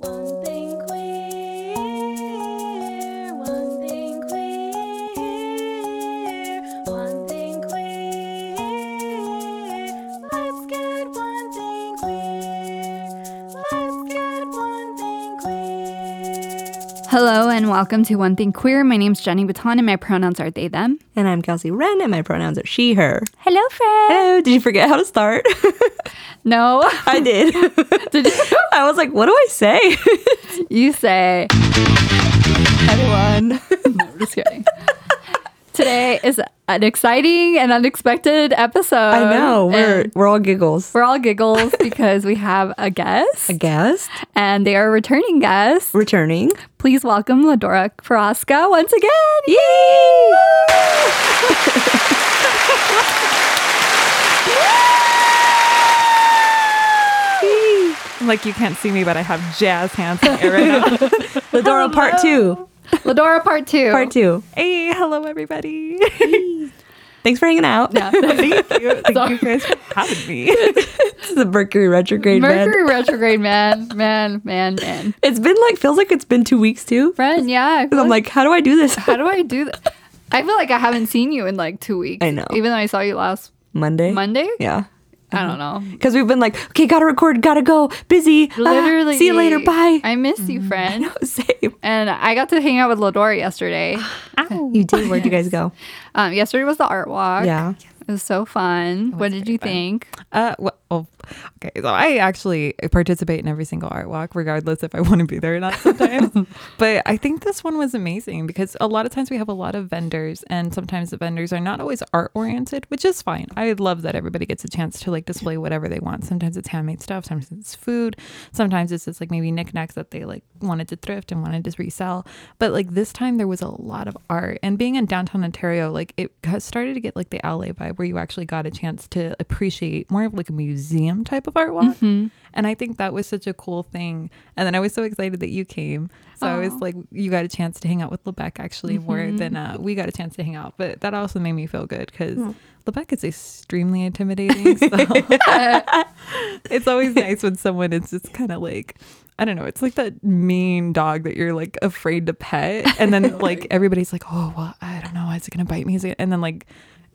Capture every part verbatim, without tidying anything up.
One thing queer, one thing queer, one thing queer. Let's get one thing queer. Let's get one thing queer. Hello and welcome to One Thing Queer. My name's Jenny Bouton and my pronouns are they, them. And I'm Kelsey Wren and my pronouns are she, her. Hello, friend. Hello. Did you forget how to start? No. I did. Did you? I was like, what do I say? You say, everyone. No, I'm just kidding. Today is an exciting and unexpected episode. I know. We're we're all giggles. We're all giggles because we have a guest. A guest. And they are a returning guest. Returning. Please welcome Ladora Kraska once again. Yay! Yay! Like, you can't see me, but I have jazz hands in here right now. Ladora part two. Ladora part two. Part two. Hey, hello, everybody. Hey. Thanks for hanging out. Yeah. Thank you. Thank Sorry. you guys for having me. This is the Mercury retrograde, man. Mercury retrograde, man. Man, man, man. It's been like, feels like it's been two weeks, too. Friend, yeah. Because I'm like, like, how do I do this? How do I do this? I feel like I haven't seen you in like two weeks. I know. Even though I saw you last Monday. Monday? Yeah. I don't know. Because we've been like, okay, gotta record, gotta go, busy. Literally. Ah, see you later, bye. I miss mm-hmm. you, friend. I know, same. And I got to hang out with Ladora yesterday. Ow. You did? Where'd yes. you guys go? Um, yesterday was the art walk. Yeah. Yes. It was so fun. Was what did you fun. think? Uh, well, oh, okay, so I actually participate in every single art walk, regardless if I want to be there or not sometimes. But I think this one was amazing because a lot of times we have a lot of vendors, and sometimes the vendors are not always art-oriented, which is fine. I love that everybody gets a chance to like display whatever they want. Sometimes it's handmade stuff. Sometimes it's food. Sometimes it's just like maybe knickknacks that they like wanted to thrift and wanted to resell. But like this time there was a lot of art. And being in downtown Ontario, like it started to get like the L A vibe, where you actually got a chance to appreciate more of like a museum type of art walk. Mm-hmm. And I think that was such a cool thing. And then I was so excited that you came. So Aww. I was like, you got a chance to hang out with Lebec actually mm-hmm. more than uh, we got a chance to hang out. But that also made me feel good because mm. Lebec is extremely intimidating. So it's always nice when someone is just kind of like, I don't know, it's like that mean dog that you're like afraid to pet. And then like everybody's like, oh, well, I don't know. Is it going to bite me? Is it? And then like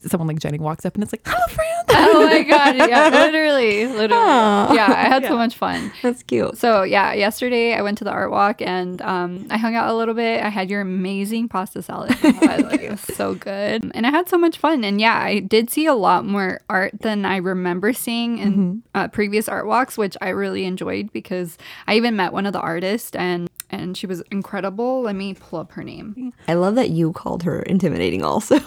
someone like Jenny walks up and it's like, hello, friend. Oh my god, yeah, literally, literally. Aww. Yeah, I had yeah. so much fun. That's cute. So yeah, yesterday I went to the art walk and um, I hung out a little bit. I had your amazing pasta salad. I, like, it was so good. And I had so much fun. And yeah, I did see a lot more art than I remember seeing in mm-hmm. uh, previous art walks, which I really enjoyed because I even met one of the artists and and she was incredible. Let me pull up her name. I love that you called her intimidating also.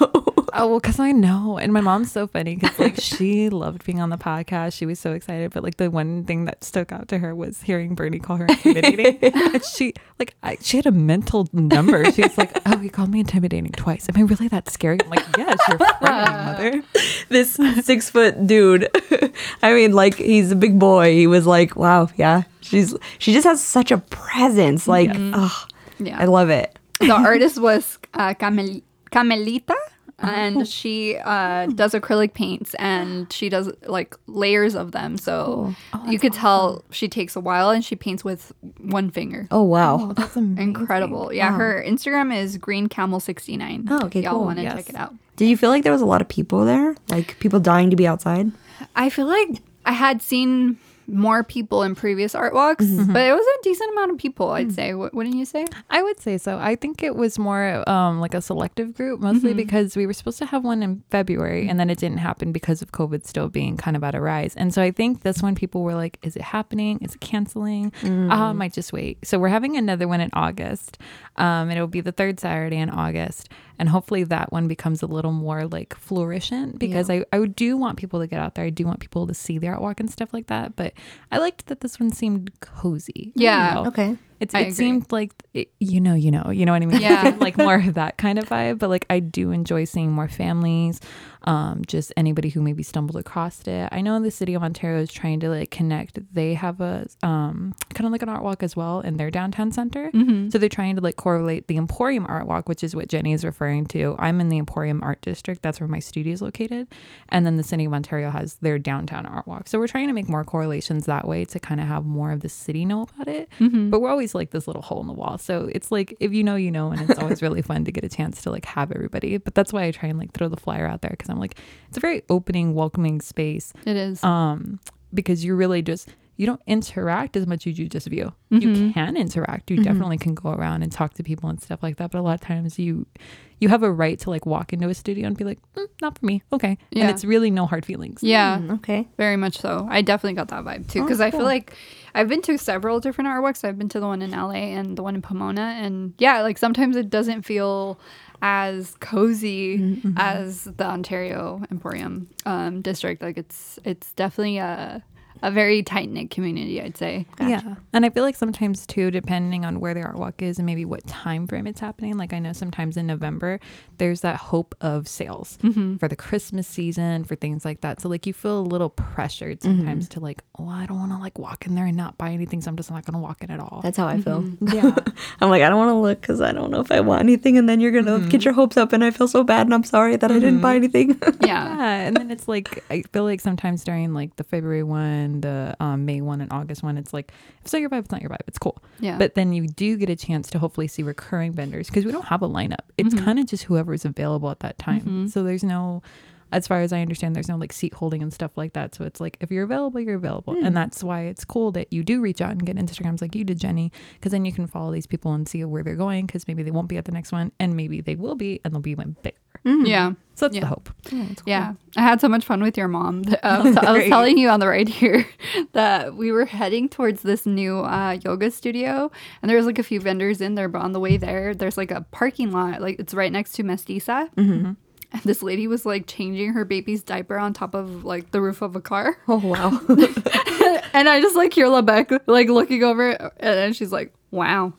Oh, well, because I know. And my mom's so funny because like she loved being on the podcast. She was so excited. But like the one thing that stuck out to her was hearing Bernie call her intimidating. And she like I, she had a mental number. She was like, oh, he called me intimidating twice. Am I really that scary? I'm like, yes, you're friendly, mother. This six foot dude. I mean, like he's a big boy. He was like, wow, yeah. She's She just has such a presence. Like, yeah. oh, yeah. I love it. The artist was uh, Camel- Camelita. And she uh, does acrylic paints and she does like layers of them. So oh, you could awesome. tell she takes a while and she paints with one finger. Oh, wow. Oh, that's amazing. Incredible. Yeah. Wow. Her Instagram is green camel sixty-nine. Oh, okay. If y'all cool. want to yes. check it out. Did you feel like there was a lot of people there? Like people dying to be outside? I feel like I had seen more people in previous art walks, mm-hmm. but it was a decent amount of people, I'd mm-hmm. say. W- wouldn't you say? I would say so. I think it was more um, like a selective group, mostly mm-hmm. because we were supposed to have one in February, mm-hmm. and then it didn't happen because of COVID still being kind of at a rise. And so I think that's when people were like, is it happening? Is it canceling? Mm-hmm. Uh, I might just wait. So we're having another one in August, um, and it'll be the third Saturday in August. And hopefully that one becomes a little more like flourishing because yeah. I, I do want people to get out there. I do want people to see the art walk and stuff like that. But I liked that this one seemed cozy. Yeah. You know? Okay. It's, it agree. seemed like, it, you know, you know, you know what I mean? Yeah. Like more of that kind of vibe. But like, I do enjoy seeing more families, um, just anybody who maybe stumbled across it. I know the city of Ontario is trying to like connect. They have a um, kind of like an art walk as well in their downtown center. Mm-hmm. So they're trying to like correlate the Emporium Art Walk, which is what Jenny is referring to. I'm in the Emporium Art District. That's where my studio is located. And then the city of Ontario has their downtown art walk. So we're trying to make more correlations that way to kind of have more of the city know about it. Mm-hmm. But we're always like this little hole in the wall, so it's like if you know you know, and it's always really fun to get a chance to like have everybody. But that's why I try and like throw the flyer out there, because I'm like, it's a very opening, welcoming space. It is, um because you really just, you don't interact as much as you just view. Mm-hmm. You can interact, you mm-hmm. definitely can go around and talk to people and stuff like that, but a lot of times you you have a right to like walk into a studio and be like, mm, not for me, okay. Yeah. And it's really no hard feelings. Yeah. Mm, okay, very much so. I definitely got that vibe too, because oh, cool. I feel like I've been to several different art walks. I've been to the one in L A and the one in Pomona, and yeah, like sometimes it doesn't feel as cozy mm-hmm. as the Ontario Emporium um, district. Like it's it's definitely a a very tight-knit community, I'd say. Gotcha. Yeah. And I feel like sometimes too, depending on where the art walk is and maybe what time frame it's happening, like I know sometimes in November there's that hope of sales mm-hmm. for the Christmas season, for things like that. So like you feel a little pressured sometimes mm-hmm. to like, oh, I don't want to like walk in there and not buy anything, so I'm just not going to walk in at all. That's how I feel. Mm-hmm. Yeah. I'm like, I don't want to look because I don't know if I want anything, and then you're going to mm-hmm. get your hopes up, and I feel so bad and I'm sorry that mm-hmm. I didn't buy anything. Yeah. Yeah. And then it's like, I feel like sometimes during like the February one, the um, May one and August one, it's like, if it's not your vibe, it's not your vibe, it's cool. Yeah. But then you do get a chance to hopefully see recurring vendors, because we don't have a lineup. It's mm-hmm. kind of just whoever's available at that time. Mm-hmm. So there's no, as far as I understand, there's no like seat holding and stuff like that. So it's like, if you're available, you're available. Mm. And that's why it's cool that you do reach out and get Instagrams like you did, Jenny, because then you can follow these people and see where they're going, because maybe they won't be at the next one, and maybe they will be, and they'll be even bigger. Mm. Yeah. So that's yeah. the hope. Yeah, that's cool. Yeah. I had so much fun with your mom. I was, I was telling you on the ride here that we were heading towards this new uh, yoga studio, and there was like a few vendors in there, but on the way there, there's like a parking lot. Like it's right next to Mestiza. Mm-hmm. And this lady was like changing her baby's diaper on top of like the roof of a car. Oh, wow. And I just like hear LeBeck like looking over it, and she's like, wow.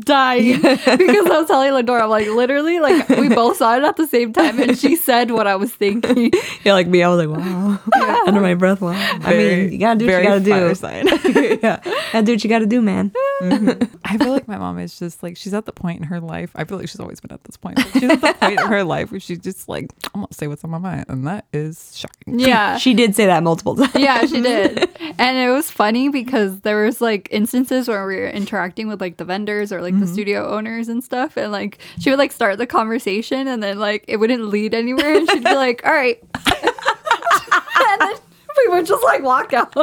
Dying because I was telling Ladora, I'm like, literally, like we both saw it at the same time, and she said what I was thinking. Yeah, like me, I was like, wow, yeah. Under my breath, wow. Very, I mean, you gotta do what you gotta do. Yeah, gotta do what you gotta do, man. Mm-hmm. I feel like my mom is just like, she's at the point in her life. I feel like she's always been at this point. But she's at the point in her life where she's just like, I'm gonna say what's on my mind, and that is shocking. Yeah, she did say that multiple times. Yeah, she did, and it was funny because there was like instances where we were interacting with like the vendors or like mm-hmm. the studio owners and stuff, and like she would like start the conversation, and then like it wouldn't lead anywhere, and she'd be like, all right. And then we would just like walk out.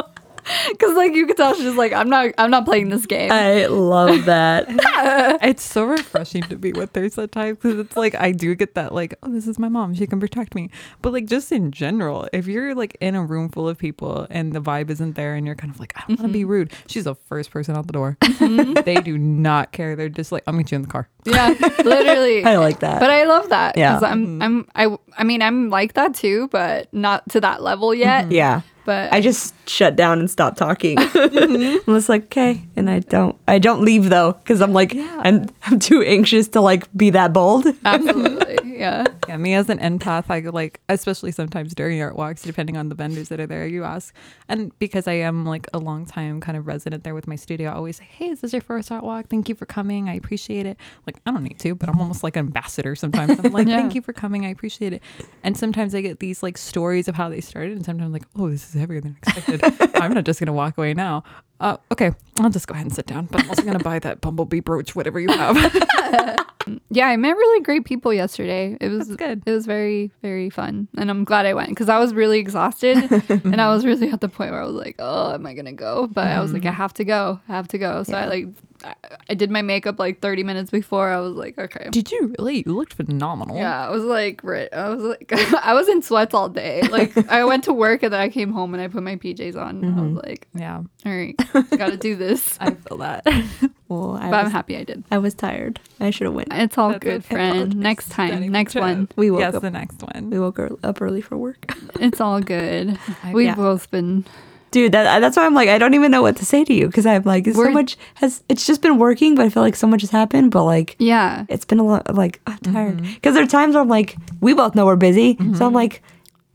Because, like, you could tell she's like, I'm not I'm not playing this game. I love that. It's so refreshing to be with her sometimes, because it's like, I do get that, like, oh, this is my mom, she can protect me. But, like, just in general, if you're, like, in a room full of people and the vibe isn't there and you're kind of like, I don't mm-hmm. want to be rude, she's the first person out the door. Mm-hmm. They do not care. They're just like, I'll meet you in the car. Yeah, literally. I like that. But I love that. Yeah. Because I'm, I'm, I, I mean, I'm like that, too, but not to that level yet. Mm-hmm. Yeah. But I just shut down and stopped talking. Mm-hmm. I was like, okay. And I don't I don't leave, though, because I'm like, yeah. I'm, I'm too anxious to, like, be that bold. Absolutely, yeah. Yeah, me as an empath, I, like, especially sometimes during art walks, depending on the vendors that are there, you ask. And because I am, like, a long-time kind of resident there with my studio, I always say, hey, is this your first art walk? Thank you for coming. I appreciate it. Like, I don't need to, but I'm almost like an ambassador sometimes. I'm like, yeah. Thank you for coming. I appreciate it. And sometimes I get these, like, stories of how they started, and sometimes I'm like, oh, this is heavier than expected. I'm not just gonna walk away now. Uh, okay, I'll just go ahead and sit down, but I'm also gonna buy that bumblebee brooch, whatever you have. Yeah, I met really great people yesterday. It was That's good. It was very, very fun, and I'm glad I went, because I was really exhausted, and I was really at the point where I was like, oh, am I gonna go? But mm. I was like, I have to go, I have to go. So yeah. I like. I did my makeup like thirty minutes before. I was like, okay. Did you really? You looked phenomenal. Yeah, I was like, right. I was like, I was in sweats all day. Like, I went to work and then I came home and I put my P Js on. Mm-hmm. I was like, yeah, all right, gotta do this. I feel that. Well, I but was, I'm happy I did. I was tired. I should have went. It's all That's good, friend. Next time, next one. We woke yes, up. the next one. We woke up early for work. It's all good. We've yeah. both been. Dude, that, that's why I'm like, I don't even know what to say to you, because I'm like, so much has, it's just been working, but I feel like so much has happened, but like, yeah, it's been a lot, like, I'm tired. Because mm-hmm. there are times where I'm like, we both know we're busy, mm-hmm. so I'm like,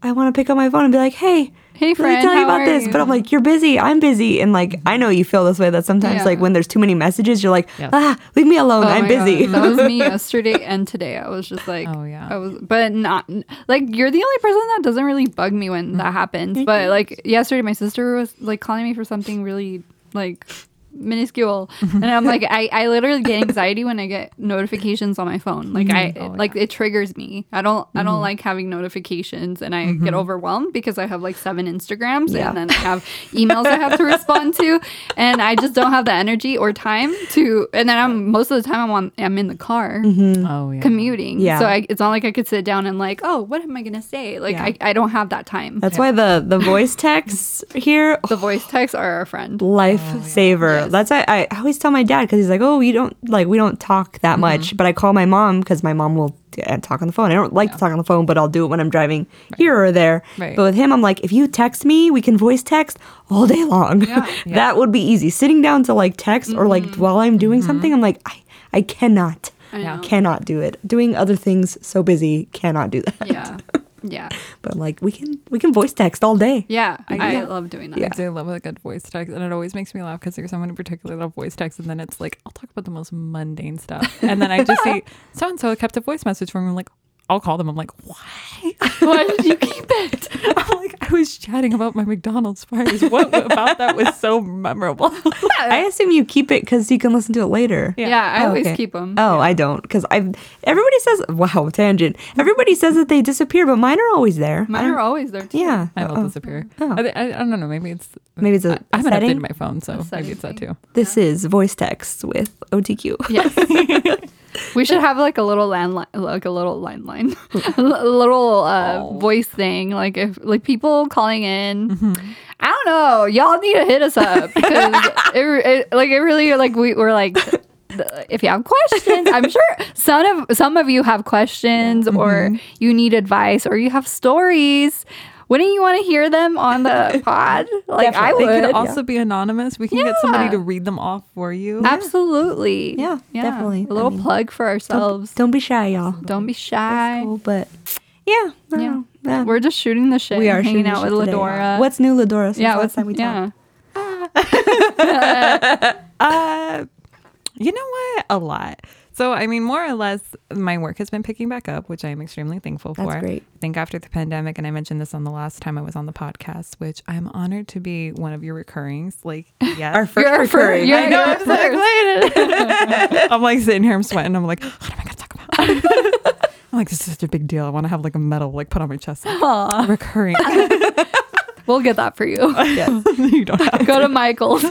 I want to pick up my phone and be like, hey, hey friend, let me tell you about this, you? But I'm like, you're busy, I'm busy, and like, I know you feel this way, that sometimes yeah. like when there's too many messages, you're like, yep. ah, leave me alone, oh I'm busy. God. That was me yesterday and today, I was just like, oh yeah, I was, but not, like, you're the only person that doesn't really bug me when that happens, but like, yesterday my sister was like calling me for something really like minuscule, and I'm like, I, I literally get anxiety when I get notifications on my phone, like I oh, like yeah. it triggers me. I don't mm-hmm. I don't like having notifications, and I mm-hmm. get overwhelmed because I have like seven Instagrams yeah. and then I have emails I have to respond to, and I just don't have the energy or time to, and then I'm most of the time I'm on, I'm in the car mm-hmm. oh, yeah. commuting yeah. so I, it's not like I could sit down and like, oh, what am I gonna say, like yeah. I, I don't have that time. That's yeah. why the the voice texts here the voice texts are our friend, life oh, yeah. saver. That's I, I always tell my dad, because he's like, oh, you don't like, we don't talk that mm-hmm. much, but I call my mom because my mom will talk on the phone. I don't like yeah. to talk on the phone, but I'll do it when I'm driving right. here or there right. but with him I'm like, if you text me, we can voice text all day long yeah. yeah. that would be easy. Sitting down to like text mm-hmm. or like while I'm doing mm-hmm. something, I'm like, I, I cannot I cannot do it, doing other things, so busy, cannot do that. Yeah. Yeah, but like we can we can voice text all day. Yeah, I, yeah. I love doing that. Yeah. I love a good voice text, and it always makes me laugh because there's someone in particular that'll voice text, and then it's like, I'll talk about the most mundane stuff, and then I just say, so and so kept a voice message for me. I'm like, I'll call them. I'm like, why? Why did you keep it? I'm like, I was chatting about my McDonald's fries. What about that was so memorable? I assume you keep it because you can listen to it later. Yeah, yeah I oh, always okay. keep them. Oh, yeah. I don't, because I've. Everybody says, wow, tangent. Everybody says that they disappear, but mine are always there. Mine are always there too. Yeah, I will oh. disappear. Oh. I, I, I don't know. Maybe it's maybe it's. A, I, a I haven't setting? updated my phone, so maybe it's that too. This yeah. is voice texts with O T Q. Yes. We should have like a little landline, like a little line line, a little uh, oh. voice thing. Like if like people calling in, mm-hmm. I don't know. Y'all need to hit us up because it, it like it really like we were like, if you have questions, I'm sure some of some of you have questions yeah. or mm-hmm. you need advice or you have stories. Wouldn't you want to hear them on the pod? Like I would. They could also yeah. be anonymous. We can yeah. get somebody to read them off for you. Absolutely. Yeah, yeah. definitely. A little I mean, plug for ourselves. Don't, don't be shy, y'all. Don't be shy. That's cool, but yeah, no, yeah. yeah. we're just shooting the shit. We are hanging out with Ladora. Today. What's new, Ladora? Since yeah, last time we talked. Yeah. Ah. uh, you know what? A lot. So, I mean, more or less, my work has been picking back up, which I am extremely thankful for. That's great. I think after the pandemic, and I mentioned this on the last time I was on the podcast, which I'm honored to be one of your recurrings. Like, yes. Our first You're recurring. First. I know, I'm so excited. I'm like sitting here, I'm sweating. I'm like, what am I going to talk about? I'm like, this is such a big deal. I want to have like a medal like put on my chest. Like, aww. Recurring. We'll get that for you. Yes. You don't have Go to, to Michael's.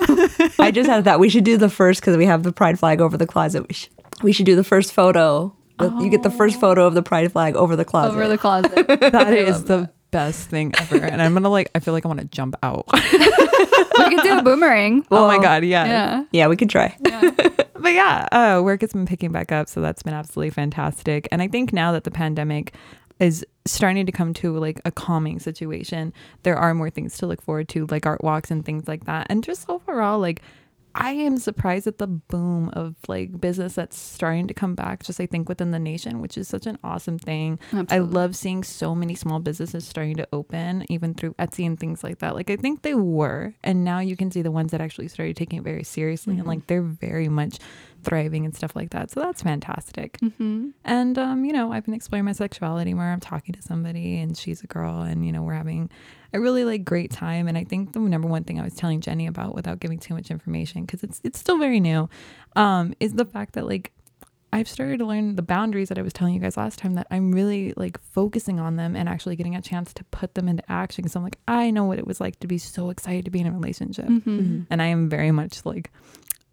I just had that. We should do the first, because we have the pride flag over the closet. We should. We should do the first photo. Oh. You get the first photo of the pride flag over the closet. Over the closet. That is the that. best thing ever. And I'm going to like, I feel like I want to jump out. We could do a boomerang. Oh, oh my God. Yeah. Yeah. Yeah, we could try. Yeah. But yeah, uh, work has been picking back up. So that's been absolutely fantastic. And I think now that the pandemic is starting to come to like a calming situation, there are more things to look forward to, like art walks and things like that. And just overall, like, I am surprised at the boom of like business that's starting to come back just I think within the nation, which is such an awesome thing. Absolutely. I love seeing so many small businesses starting to open, even through Etsy and things like that. Like I think they were, and now you can see the ones that actually started taking it very seriously mm-hmm. and like they're very much thriving and stuff like that. So that's fantastic. Mm-hmm. And um, you know, I've been exploring my sexuality more. I'm talking to somebody and she's a girl, and you know, we're having a really like great time. And I think the number one thing I was telling Jenny about, without giving too much information, because it's it's still very new, um, is the fact that like I've started to learn the boundaries that I was telling you guys last time, that I'm really like focusing on them and actually getting a chance to put them into action. Because I'm like, I know what it was like to be so excited to be in a relationship. Mm-hmm. Mm-hmm. And I am very much like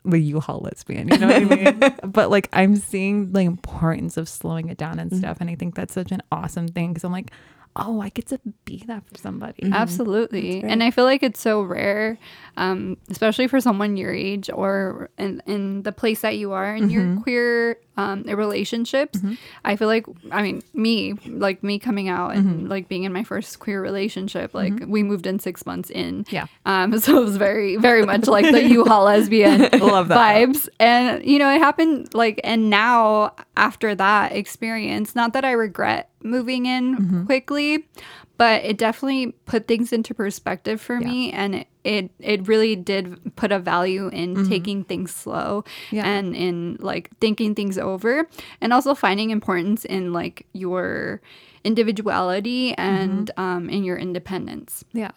the U-Haul lesbian, you know what I mean? But like I'm seeing the importance of slowing it down and stuff, and I think that's such an awesome thing, because I'm like, oh, I get to be that for somebody. Mm-hmm. Absolutely. And I feel like it's so rare, um, especially for someone your age or in, in the place that you are in mm-hmm. your queer um, relationships. Mm-hmm. I feel like, I mean, me, like me coming out and mm-hmm. like being in my first queer relationship, like mm-hmm. we moved in six months in. Yeah. Um, so it was very, very much like the U-Haul lesbian Love that. Vibes. And, you know, it happened like, and now after that experience, not that I regret moving in mm-hmm. quickly, but it definitely put things into perspective for yeah. me, and it, it it really did put a value in mm-hmm. taking things slow yeah. and in like thinking things over, and also finding importance in like your individuality and mm-hmm. um in your independence. Yeah.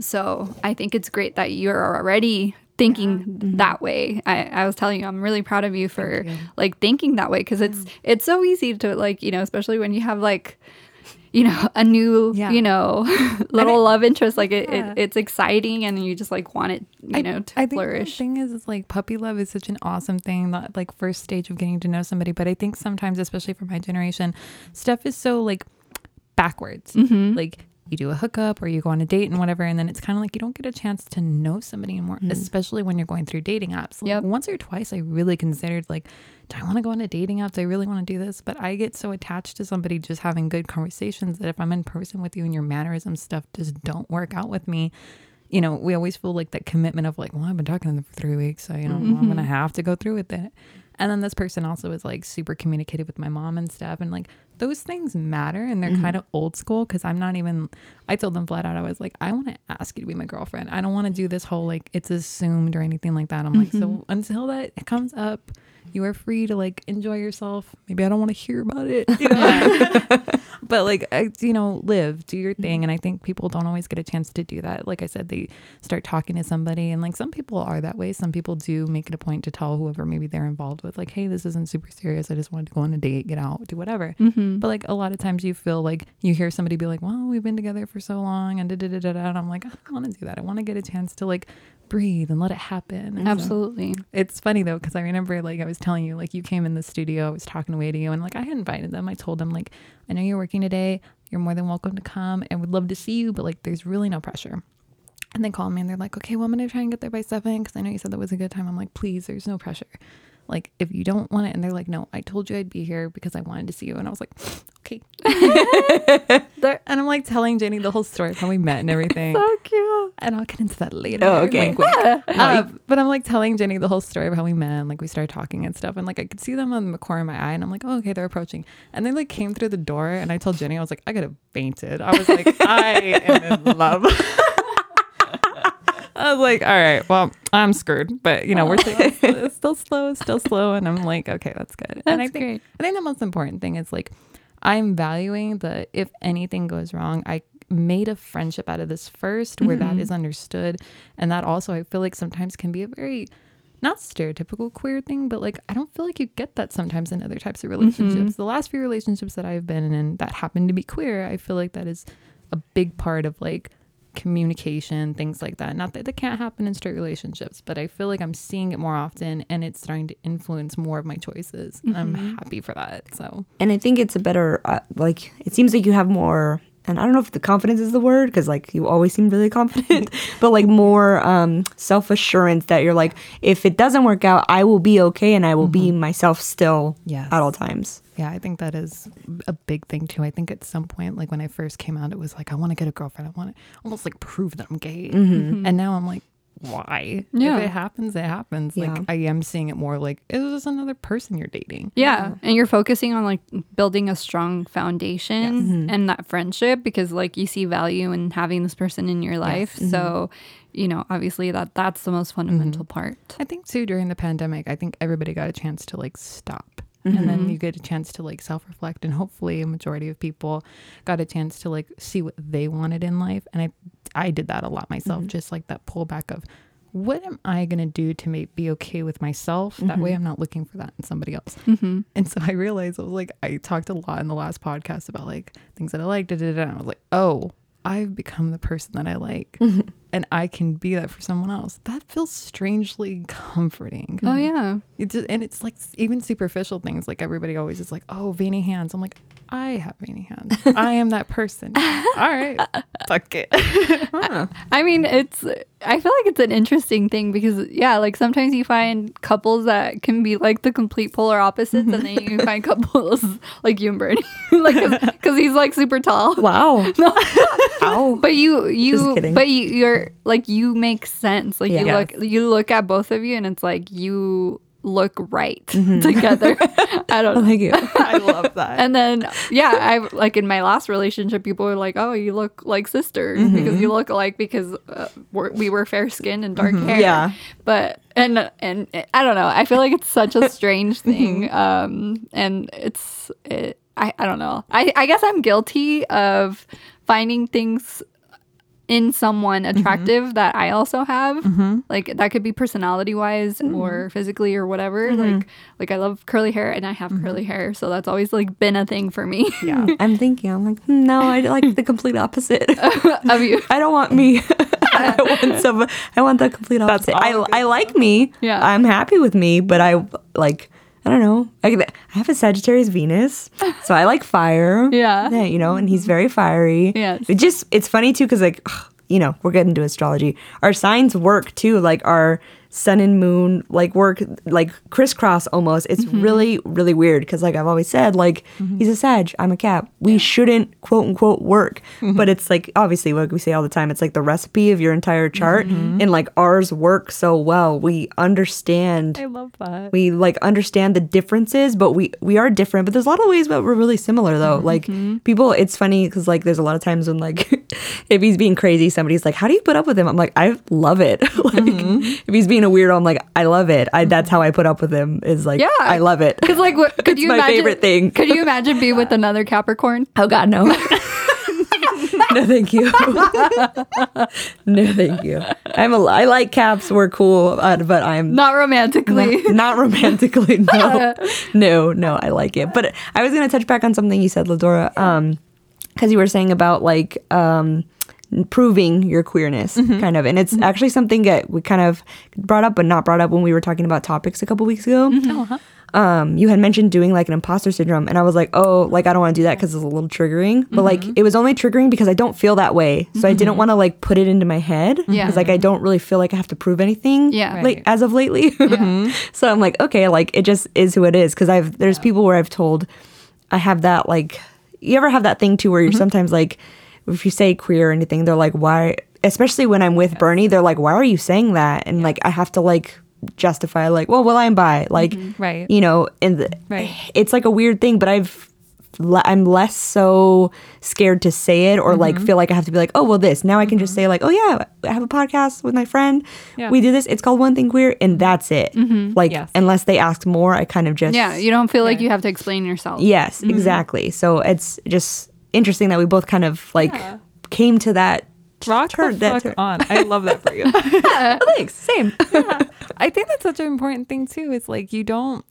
So I think it's great that you're already thinking mm-hmm. that way. I, I was telling you, I'm really proud of you for you. like thinking that way, because it's mm. it's so easy to like, you know, especially when you have like, you know, a new yeah. you know little it, love interest, like it, yeah. it it's exciting, and you just like want it, you I, know, to I flourish. Think the thing is, it's like puppy love is such an awesome thing, that like first stage of getting to know somebody. But I think sometimes, especially for my generation, stuff is so like backwards. Mm-hmm. Like you do a hookup or you go on a date and whatever, and then it's kind of like you don't get a chance to know somebody anymore, mm. especially when you're going through dating apps. Like, yep. once or twice I really considered like, do I want to go on a dating app? Do I really want to do this? But I get so attached to somebody just having good conversations that if I'm in person with you and your mannerisms stuff just don't work out with me, you know, we always feel like that commitment of like, well, I've been talking to them for three weeks, so you know, mm-hmm. well, I'm gonna have to go through with it. And then this person also is like super communicative with my mom and stuff. And like those things matter, and they're mm-hmm. kind of old school, because I'm not even, I told them flat out, I was like, I want to ask you to be my girlfriend. I don't want to do this whole like it's assumed or anything like that. I'm mm-hmm. like, so until that comes up, you are free to like enjoy yourself. Maybe I don't want to hear about it, you know? But like, I, you know, live, do your thing. And I think people don't always get a chance to do that. Like I said, they start talking to somebody, and like some people are that way. Some people do make it a point to tell whoever maybe they're involved with, like, hey, this isn't super serious. I just wanted to go on a date, get out, do whatever. Mm-hmm. But like a lot of times you feel like you hear somebody be like, well, we've been together for so long and da da da da. And I'm like, I don't want to do that. I want to get a chance to like breathe and let it happen. And absolutely. So, it's funny though, because I remember like I was telling you, like you came in the studio, I was talking away to you, and like I had invited them. I told them like, I know you're working today, you're more than welcome to come, and would love to see you, but like there's really no pressure. And they called me and they're like, okay, well I'm gonna try and get there by seven because I know you said that was a good time. I'm like, please, there's no pressure. Like if you don't want it. And they're like, no, I told you I'd be here because I wanted to see you. And I was like, okay. And I'm like telling Jenny the whole story of how we met and everything. So cute. And I'll get into that later. Oh, okay. Wink, wink. Yeah. Uh, but I'm like telling Jenny the whole story of how we met, and like we started talking and stuff. And like I could see them on the corner of my eye, and I'm like, oh, okay, they're approaching. And they like came through the door, and I told Jenny, I was like, I could have fainted. I was like, I am in love. I was like, all right, well, I'm screwed. But, you know, we're still, still slow, still slow. And I'm like, okay, that's good. That's and I think, great. I think the most important thing is, like, I'm valuing the if anything goes wrong, I made a friendship out of this first where mm-hmm. that is understood. And that also, I feel like sometimes can be a very not stereotypical queer thing, but like I don't feel like you get that sometimes in other types of relationships. Mm-hmm. The last few relationships that I've been in that happened to be queer, I feel like that is a big part of like communication, things like that. Not that that can't happen in straight relationships, but I feel like I'm seeing it more often, and it's starting to influence more of my choices. Mm-hmm. I'm happy for that. So, and I think it's a better uh, like it seems like you have more, and I don't know if the confidence is the word, because like you always seem really confident, but like more um self-assurance that you're like, if it doesn't work out, I will be okay, and I will mm-hmm. be myself still yes. at all times. Yeah, I think that is a big thing too. I think at some point, like when I first came out, it was like, I want to get a girlfriend. I want to almost like prove that I'm gay. Mm-hmm. And now I'm like, why? Yeah. If it happens, it happens. Yeah. Like I am seeing it more like, it was just another person you're dating. Yeah. yeah. And you're focusing on like building a strong foundation yes. mm-hmm. and that friendship, because like you see value in having this person in your life. Yes. Mm-hmm. So, you know, obviously that that's the most fundamental mm-hmm. part. I think too, during the pandemic, I think everybody got a chance to like stop. Mm-hmm. And then you get a chance to like self-reflect, and hopefully a majority of people got a chance to like see what they wanted in life. And I I did that a lot myself, mm-hmm. just like that pullback of what am I going to do to make, be okay with myself? Mm-hmm. That way I'm not looking for that in somebody else. Mm-hmm. And so I realized I was like, I talked a lot in the last podcast about like things that I like, da da da. I was like, oh, I've become the person that I like. Mm-hmm. and I can be that for someone else. That feels strangely comforting. Oh, yeah. It just, and it's like even superficial things. Like everybody always is like, oh, veiny hands. I'm like, I have veiny hands. I am that person. All right. Fuck it. Huh. I mean, it's, I feel like it's an interesting thing because, yeah, like sometimes you find couples that can be like the complete polar opposites, and then you find couples like you and Bernie. Like, because he's like super tall. Wow. No. But you, you, Just kidding. But you, you're like, you make sense. Like, yeah. you, yes. look, you look at both of you and it's like, you look right mm-hmm. together. I don't know. Thank you. I love that. And then, yeah, I like in my last relationship, people were like, "Oh, you look like sisters mm-hmm. because you look alike because uh, we're, we were fair skinned and dark mm-hmm. hair." Yeah, but and and I don't know. I feel like it's such a strange thing, um, and it's it, I I don't know. I I guess I'm guilty of finding things in someone attractive mm-hmm. that I also have mm-hmm. like that could be personality wise mm-hmm. or physically or whatever mm-hmm. like like I love curly hair and I have mm-hmm. curly hair, so that's always like been a thing for me. Yeah. I'm thinking I'm like no I like the complete opposite of you. I don't want me. I want some I want the complete opposite. I, I like me. Yeah, I'm happy with me, but I like I don't know. I, I have a Sagittarius Venus, so I like fire. Yeah. yeah. You know, and he's very fiery. Yeah. It just, it's funny too, because like, ugh, you know, we're getting into astrology. Our signs work too. Like our sun and moon, like work, like crisscross almost. It's mm-hmm. really, really weird. Because like I've always said, like mm-hmm. he's a Sag, I'm a Cap. We yeah. shouldn't quote unquote work. Mm-hmm. But it's like, obviously like we say all the time, it's like the recipe of your entire chart. Mm-hmm. And like ours work so well. We understand. I love that. We like understand the differences, but we, we are different. But there's a lot of ways that we're really similar though. Mm-hmm. Like people, it's funny because like there's a lot of times when like if he's being crazy, somebody's like, how do you put up with him? I'm like, I love it. Like mm-hmm. if he's being a weirdo, I'm like, I love it. I, that's how I put up with him. Is like, yeah, I love it. Because like, what, could it's you my imagine, favorite thing? Could you imagine being with another Capricorn? Oh God, no. No, thank you. No, thank you. I'm a. I like Caps. We're cool, uh, but I'm not romantically. Not, not romantically. No, no, no. I like it. But I was gonna touch back on something you said, Ladora, um, because you were saying about like. Um, proving your queerness mm-hmm. kind of, and it's mm-hmm. actually something that we kind of brought up but not brought up when we were talking about topics a couple weeks ago. Mm-hmm. Uh-huh. Um, you had mentioned doing like an imposter syndrome, and I was like, oh, like I don't want to do that because it's a little triggering, but mm-hmm. like it was only triggering because I don't feel that way, so mm-hmm. I didn't want to like put it into my head because yeah. like I don't really feel like I have to prove anything yeah. like right. as of lately. Yeah. So I'm like, okay, like it just is who it is, because I've there's yeah. people where I've told I have that, like you ever have that thing too where you're mm-hmm. sometimes like if you say queer or anything, they're like, why? Especially when I'm with yes. Bernie, they're like, why are you saying that? And yeah. like, I have to like justify, like, well, well, I'm bi, like, mm-hmm. right. you know, and the, right. it's like a weird thing. But I've, I'm less so scared to say it or mm-hmm. like feel like I have to be like, oh, well, this. Now I can mm-hmm. just say like, oh yeah, I have a podcast with my friend. Yeah. We do this. It's called One Thing Queer, and that's it. Mm-hmm. Like, yes. unless they ask more, I kind of just yeah. You don't feel yeah. like you have to explain yourself. Yes, mm-hmm. exactly. So it's just. Interesting that we both kind of like yeah. came to that. Rock the fuck that on. I love that for you. Yeah. Well, thanks. Same. Yeah. I think that's such an important thing too. It's like you don't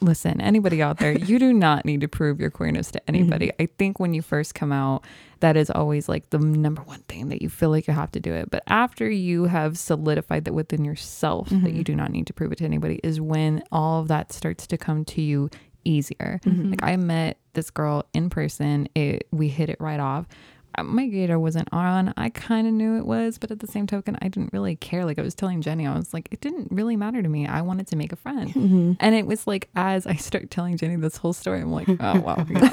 listen. Anybody out there, you do not need to prove your queerness to anybody. Mm-hmm. I think when you first come out, that is always like the number one thing that you feel like you have to do it. But after you have solidified that within yourself mm-hmm. that you do not need to prove it to anybody, is when all of that starts to come to you easier. Mm-hmm. Like I met this girl in person, it we hit it right off. My gator wasn't on. I kind of knew it was, but at the same token, I didn't really care. Like I was telling Jenny, I was like, it didn't really matter to me. I wanted to make a friend. Mm-hmm. And it was like, as I start telling Jenny this whole story, I'm like, oh, wow. You know,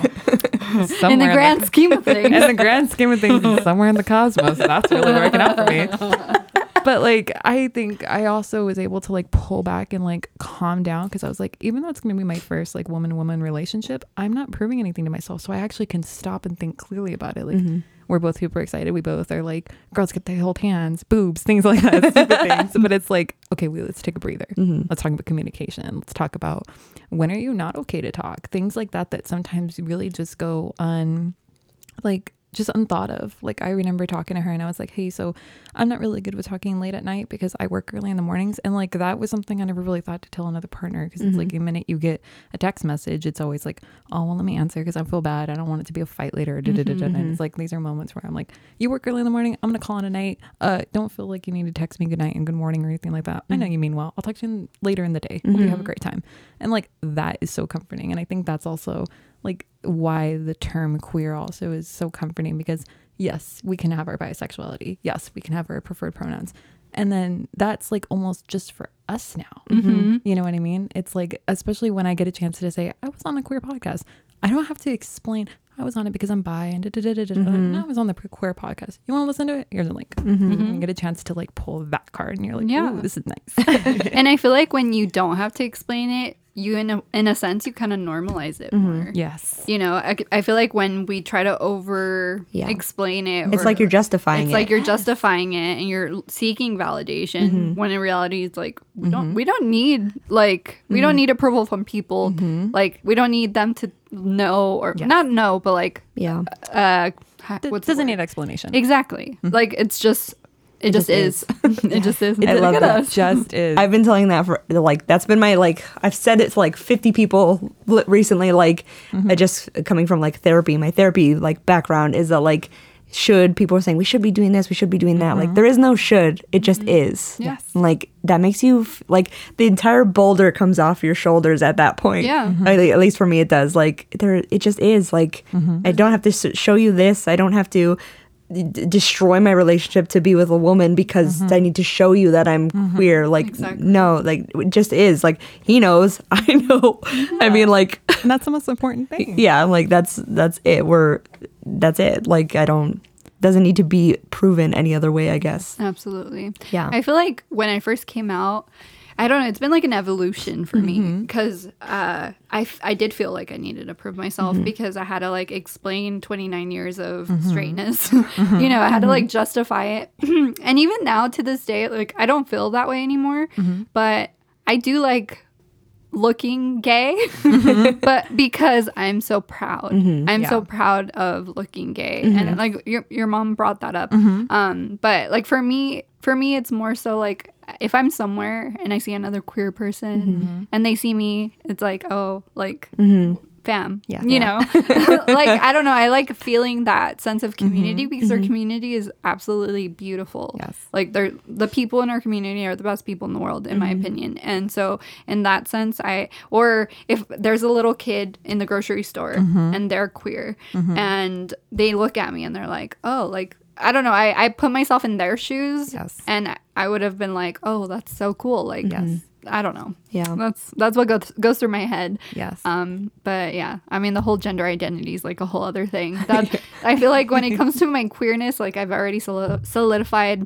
in the grand in the, scheme of things. In the grand scheme of things, somewhere in the cosmos. That's really working out for me. But like, I think I also was able to like pull back and like calm down, because I was like, even though it's going to be my first like woman woman relationship, I'm not proving anything to myself. So I actually can stop and think clearly about it. Like mm-hmm. we're both super excited. We both are like, girls get to hold hands, boobs, things like that. Stupid things. But it's like, okay, well, let's take a breather. Mm-hmm. Let's talk about communication. Let's talk about when are you not okay to talk? Things like that, that sometimes really just go on like just unthought of. Like, I remember talking to her and I was like, hey, so I'm not really good with talking late at night because I work early in the mornings. And like, that was something I never really thought to tell another partner, because mm-hmm. it's like the minute you get a text message, it's always like, oh, well, let me answer because I feel bad. I don't want it to be a fight later. Mm-hmm. And it's like, these are moments where I'm like, you work early in the morning, I'm going to call in at night. Uh, don't feel like you need to text me good night and good morning or anything like that. Mm-hmm. I know you mean well. I'll talk to you later in the day. Mm-hmm. Hope you have a great time. And like, that is so comforting. And I think that's also like why the term queer also is so comforting, because yes, we can have our bisexuality, yes, we can have our preferred pronouns, and then that's like almost just for us now. Mm-hmm. You know what I mean? It's like, especially when I get a chance to say I was on a queer podcast, I don't have to explain I was on it because I'm bi and, mm-hmm. and I was on the queer podcast, you want to listen to it, here's a link. Mm-hmm. You get a chance to like pull that card and you're like, yeah, ooh, this is nice. And I feel like when you don't have to explain it, you in a, in a sense you kind of normalize it more. Mm-hmm. Yes. You know, I, I feel like when we try to over yeah. explain it, it's or, like you're justifying it's it. It's like you're justifying it and you're seeking validation, mm-hmm. when in reality it's like we mm-hmm. don't we don't need like mm-hmm. we don't need approval from people. Mm-hmm. Like we don't need them to know or yes. not know, but like yeah. uh it doesn't need explanation. Exactly. Mm-hmm. Like it's just It, it just is. is. It just is. I love that. It just is. I've been telling that for, like, that's been my, like, I've said it to, like, fifty people recently, like, mm-hmm. just coming from, like, therapy. My therapy, like, background is that, like, should, people are saying, we should be doing this, we should be doing that. Mm-hmm. Like, there is no should. It just mm-hmm. is. Yes. Like, that makes you, f- like, the entire boulder comes off your shoulders at that point. Yeah. Mm-hmm. I, at least for me, it does. Like, there, it just is. Like, mm-hmm. I don't have to show you this. I don't have to destroy my relationship to be with a woman because mm-hmm. I need to show you that I'm mm-hmm. queer. Like, exactly. No, like, it just is. Like, he knows, I know. Yeah. I mean, like, and that's the most important thing. Yeah, I'm like, that's that's it. We're that's it. Like, I don't doesn't need to be proven any other way, I guess. Absolutely. Yeah. I feel like when I first came out, I don't know, it's been like an evolution for mm-hmm. me, because uh, I, f- I did feel like I needed to prove myself, mm-hmm. because I had to like explain twenty-nine years of mm-hmm. straightness, mm-hmm. you know, I had to like justify it. And even now to this day, like I don't feel that way anymore, mm-hmm. but I do like looking gay, mm-hmm. but because I'm so proud, mm-hmm. I'm yeah. so proud of looking gay, mm-hmm. and like your your mom brought that up, mm-hmm. um, but like for me, for me it's more so like, if I'm somewhere and I see another queer person, mm-hmm. and they see me, it's like, oh, like, mm-hmm. fam, yeah, you yeah. know? Like, I don't know. I like feeling that sense of community, mm-hmm. because mm-hmm. our community is absolutely beautiful. Yes. Like, they're, the people in our community are the best people in the world, in mm-hmm. my opinion. And so in that sense, I, or if there's a little kid in the grocery store, mm-hmm. and they're queer, mm-hmm. and they look at me and they're like, oh, like, I don't know. I, I put myself in their shoes, yes. and I would have been like, "Oh, that's so cool!" Like, mm-hmm. yes, I don't know. Yeah, that's that's what goes goes through my head. Yes. Um. But yeah, I mean, the whole gender identity is like a whole other thing. That I feel like when it comes to my queerness, like I've already solidified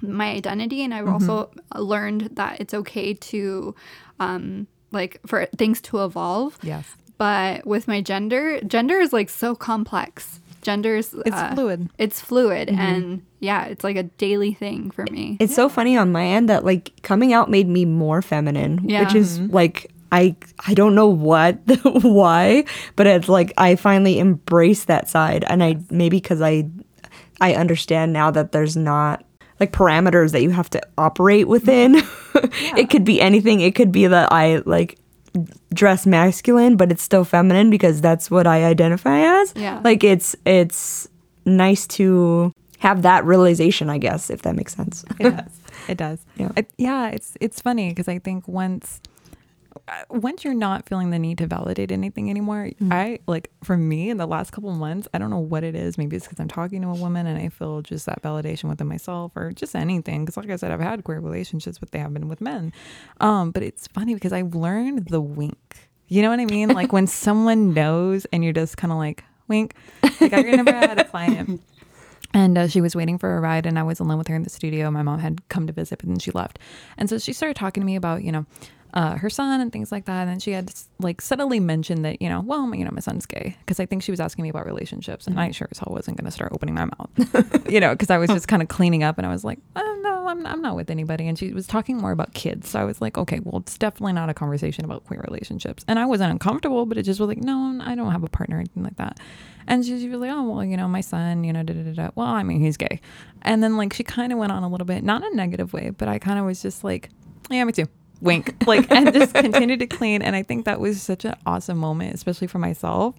my identity, and I've mm-hmm. also learned that it's okay to, um, like for things to evolve. Yes. But with my gender, gender is like so complex. Gender's it's uh, fluid it's fluid mm-hmm. and yeah, it's like a daily thing for me. It's yeah. so funny on my end that like coming out made me more feminine, yeah. which is mm-hmm. like I I don't know what why, but it's like I finally embraced that side, and I maybe because I I understand now that there's not like parameters that you have to operate within. Yeah. It could be anything. It could be that I like dress masculine but it's still feminine because that's what I identify as. Yeah. Like it's it's nice to have that realization, I guess, if that makes sense. It does. It does. Yeah. It, yeah, it's it's funny because I think once once you're not feeling the need to validate anything anymore, mm-hmm. I like for me in the last couple of months, I don't know what it is. Maybe it's because I'm talking to a woman and I feel just that validation within myself, or just anything. Because like I said, I've had queer relationships, but they have been with men. Um, but it's funny because I've learned the wink. You know what I mean? Like when someone knows and you're just kind of like wink. Like I remember I had a client. And uh, she was waiting for a ride and I was alone with her in the studio. My mom had come to visit, but then she left. And so she started talking to me about, you know, uh, her son and things like that. And then she had like subtly mentioned that, you know, well, you know, my son's gay, because I think she was asking me about relationships, and I sure as hell wasn't going to start opening my mouth, you know, because I was just kind of cleaning up, and I was like, oh, no, I'm, I'm not with anybody. And she was talking more about kids. So I was like, okay, well, it's definitely not a conversation about queer relationships. And I wasn't uncomfortable, but it just was like, no, I don't have a partner or anything like that. And she, she was like, oh, well, you know, my son, you know, da da da da. Well, I mean, he's gay. And then like she kind of went on a little bit, not in a negative way, but I kind of was just like, yeah, me too. Wink. Like, and just continued to clean. And I think that was such an awesome moment, especially for myself,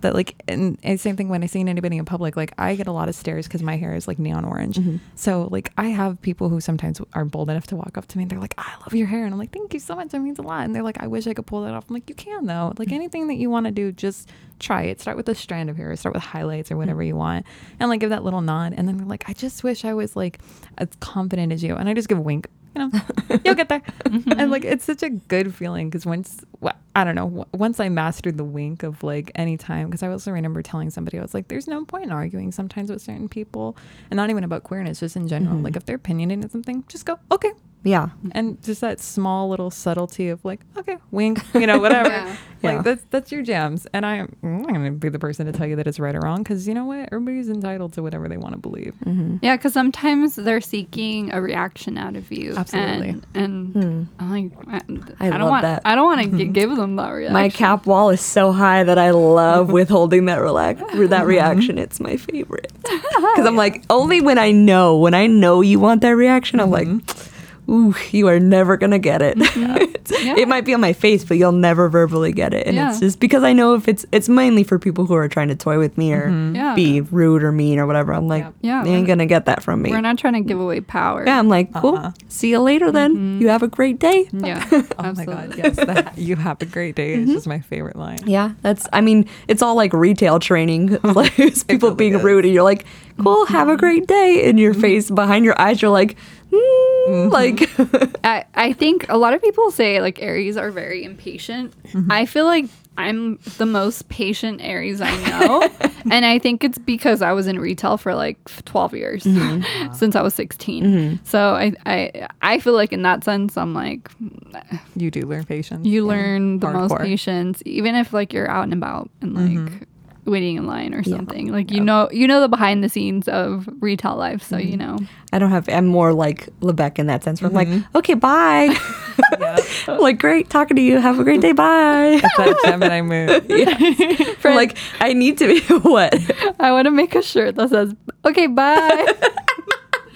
that like, and, and same thing when I see anybody in public, like I get a lot of stares because my hair is like neon orange. Mm-hmm. So like I have people who sometimes are bold enough to walk up to me and they're like, I love your hair. And I'm like, thank you so much. That means a lot. And they're like, I wish I could pull that off. I'm like, you can though. Like anything that you want to do, just try it. Start with a strand of hair, start with highlights or whatever mm-hmm. you want. And like give that little nod. And then they're like, I just wish I was like as confident as you. And I just give a wink. You know, you'll get there. Mm-hmm. And like it's such a good feeling because once well, I don't know w- once I mastered the wink of like any time, because I also remember telling somebody, I was like, there's no point in arguing sometimes with certain people, and not even about queerness, just in general. Mm-hmm. Like if they're opinionated in something, just go okay. Yeah. And just that small little subtlety of like, okay, wink, you know, whatever. Yeah. Like yeah. that's that's your jams. And I'm, I'm going to be the person to tell you that it's right or wrong, because you know what? Everybody's entitled to whatever they want to believe. Mm-hmm. Yeah, because sometimes they're seeking a reaction out of you. Absolutely. And, and hmm. I'm like, I, I, I don't want that. I don't want to mm-hmm. g- give them that reaction. My cap wall is so high that I love withholding that, rela- that reaction. It's my favorite. Because I'm yeah. like, only when I know, when I know you want that reaction, I'm mm-hmm. like... ooh, you are never going to get it. Yeah. Yeah. It might be on my face, but you'll never verbally get it. And yeah. it's just because I know if it's it's mainly for people who are trying to toy with me or mm-hmm. yeah. be rude or mean or whatever. I'm like, yeah. you ain't going to get that from me. We're not trying to give away power. Yeah, I'm like, cool. Uh-huh. See you later then. Mm-hmm. You have a great day. Yeah. Oh absolutely. My God. Yes, that, you have a great day. Mm-hmm. It's just my favorite line. Yeah. That's, I mean, it's all like retail training. Like, it's people really being is. rude, and you're like, cool, mm-hmm. have a great day. In your mm-hmm. face, behind your eyes, you're like, Mm, mm-hmm. like I, I think a lot of people say like Aries are very impatient. Mm-hmm. I feel like I'm the most patient Aries I know. And I think it's because I was in retail for like twelve years mm-hmm. wow. since I was sixteen. Mm-hmm. So I, I I feel like in that sense, I'm like... You do learn patience. You learn the hardcore. most patience, even if like you're out and about and like... Mm-hmm. waiting in line or something. Yeah. Like you yep. know you know the behind the scenes of retail life, so mm-hmm. you know. I don't have I'm more like Lebec in that sense where mm-hmm. I'm like, okay, bye. Yeah. Like, great talking to you. Have a great day. Bye. That's that Gemini mood. Yeah. For like I need to be what? I want to make a shirt that says, okay, bye.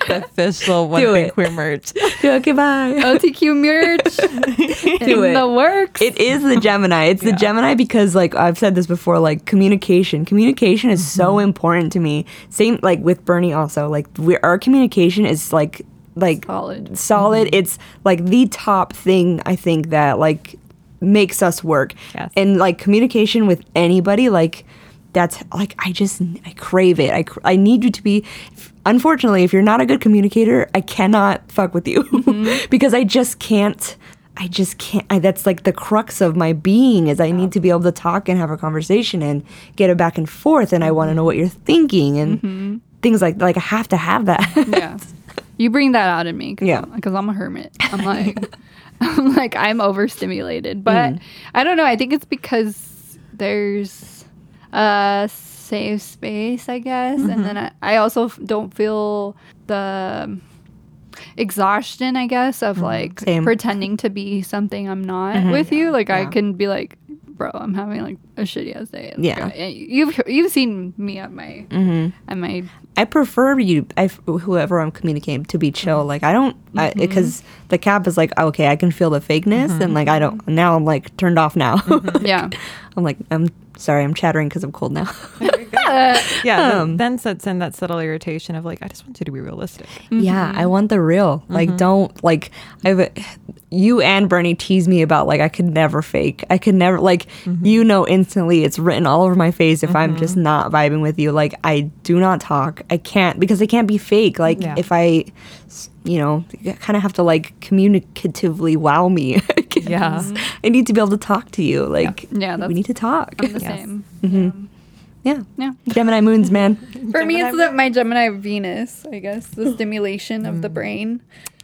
The official One Do Thing it. Queer merch. Do okay, bye. O T Q merch. Do in it. The works. It is the Gemini. It's yeah. the Gemini because, like, I've said this before, like, communication. Communication is mm-hmm. so important to me. Same, like, with Bernie also. Like, we, our communication is, like, like solid. solid. Mm-hmm. It's, like, the top thing, I think, that, like, makes us work. Yes. And, like, communication with anybody, like... That's like, I just, I crave it. I, I need you to be, unfortunately, if you're not a good communicator, I cannot fuck with you mm-hmm. because I just can't, I just can't. I, that's like the crux of my being is I yeah. need to be able to talk and have a conversation and get it back and forth. And I want to know what you're thinking and mm-hmm. things like, like I have to have that. Yeah. You bring that out in me. Cause yeah. Because I'm, I'm a hermit. I'm like, I'm like, I'm overstimulated, but mm. I don't know. I think it's because there's. Uh, safe space, I guess. Mm-hmm. And then I, I also f- don't feel the exhaustion, I guess, of mm-hmm. like Same. pretending to be something I'm not mm-hmm. with yeah. you. Like yeah. I can be like, bro, I'm having like a shitty ass day. Like, yeah, you've you've seen me at my mm-hmm. at my. I prefer you, I, whoever I'm communicating to be chill. Like I don't, because mm-hmm. the cap is like, okay, I can feel the fakeness, mm-hmm. and like I don't. Now I'm like turned off now. Mm-hmm. like, yeah, I'm like I'm. Sorry, I'm chattering because I'm cold now. yeah, yeah um, then sets in that subtle irritation of like, I just want you to be realistic. Mm-hmm. Yeah, I want the real. Like, mm-hmm. don't, like, I've, you and Bernie tease me about, like, I could never fake. I could never, like, mm-hmm. you know instantly it's written all over my face if mm-hmm. I'm just not vibing with you. Like, I do not talk. I can't, because I can't be fake. Like, yeah. if I... you know, kind of have to like communicatively wow me. I guess. Yeah, I need to be able to talk to you. Like, yeah, yeah that's, we need to talk. I'm the yes. same. Mm-hmm. Yeah. yeah, yeah. Gemini moons, man. For Gemini me, it's the, my Gemini Venus. I guess the stimulation of the brain.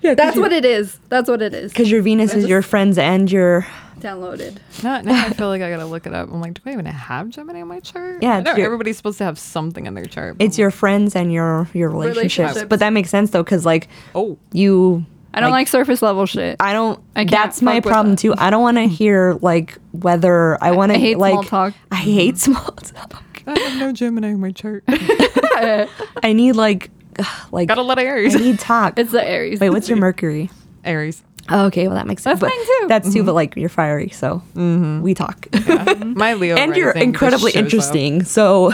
Yeah, that's what it is. That's what it is. Because your Venus is your friends and your... Downloaded. Now, now I feel like I gotta look it up. I'm like, do I even have Gemini on my chart? Yeah. No, your, everybody's supposed to have something on their chart. It's your friends and your, your relationships. relationships. But that makes sense, though, because, like, oh, you... I don't like, like surface level shit. I don't. I can't that's my problem that. too. I don't want to hear like whether I want to hate like, small talk. I hate small talk. I have no Gemini on my chart. I need like like got a lot of Aries. I need talk. It's the Aries. Wait, what's your Mercury? Aries. Oh, okay, well that makes sense. That's but mine too. That's mm-hmm. too, but like you're fiery, so mm-hmm. we talk. Yeah. My Leo and you're incredibly interesting. Up. So.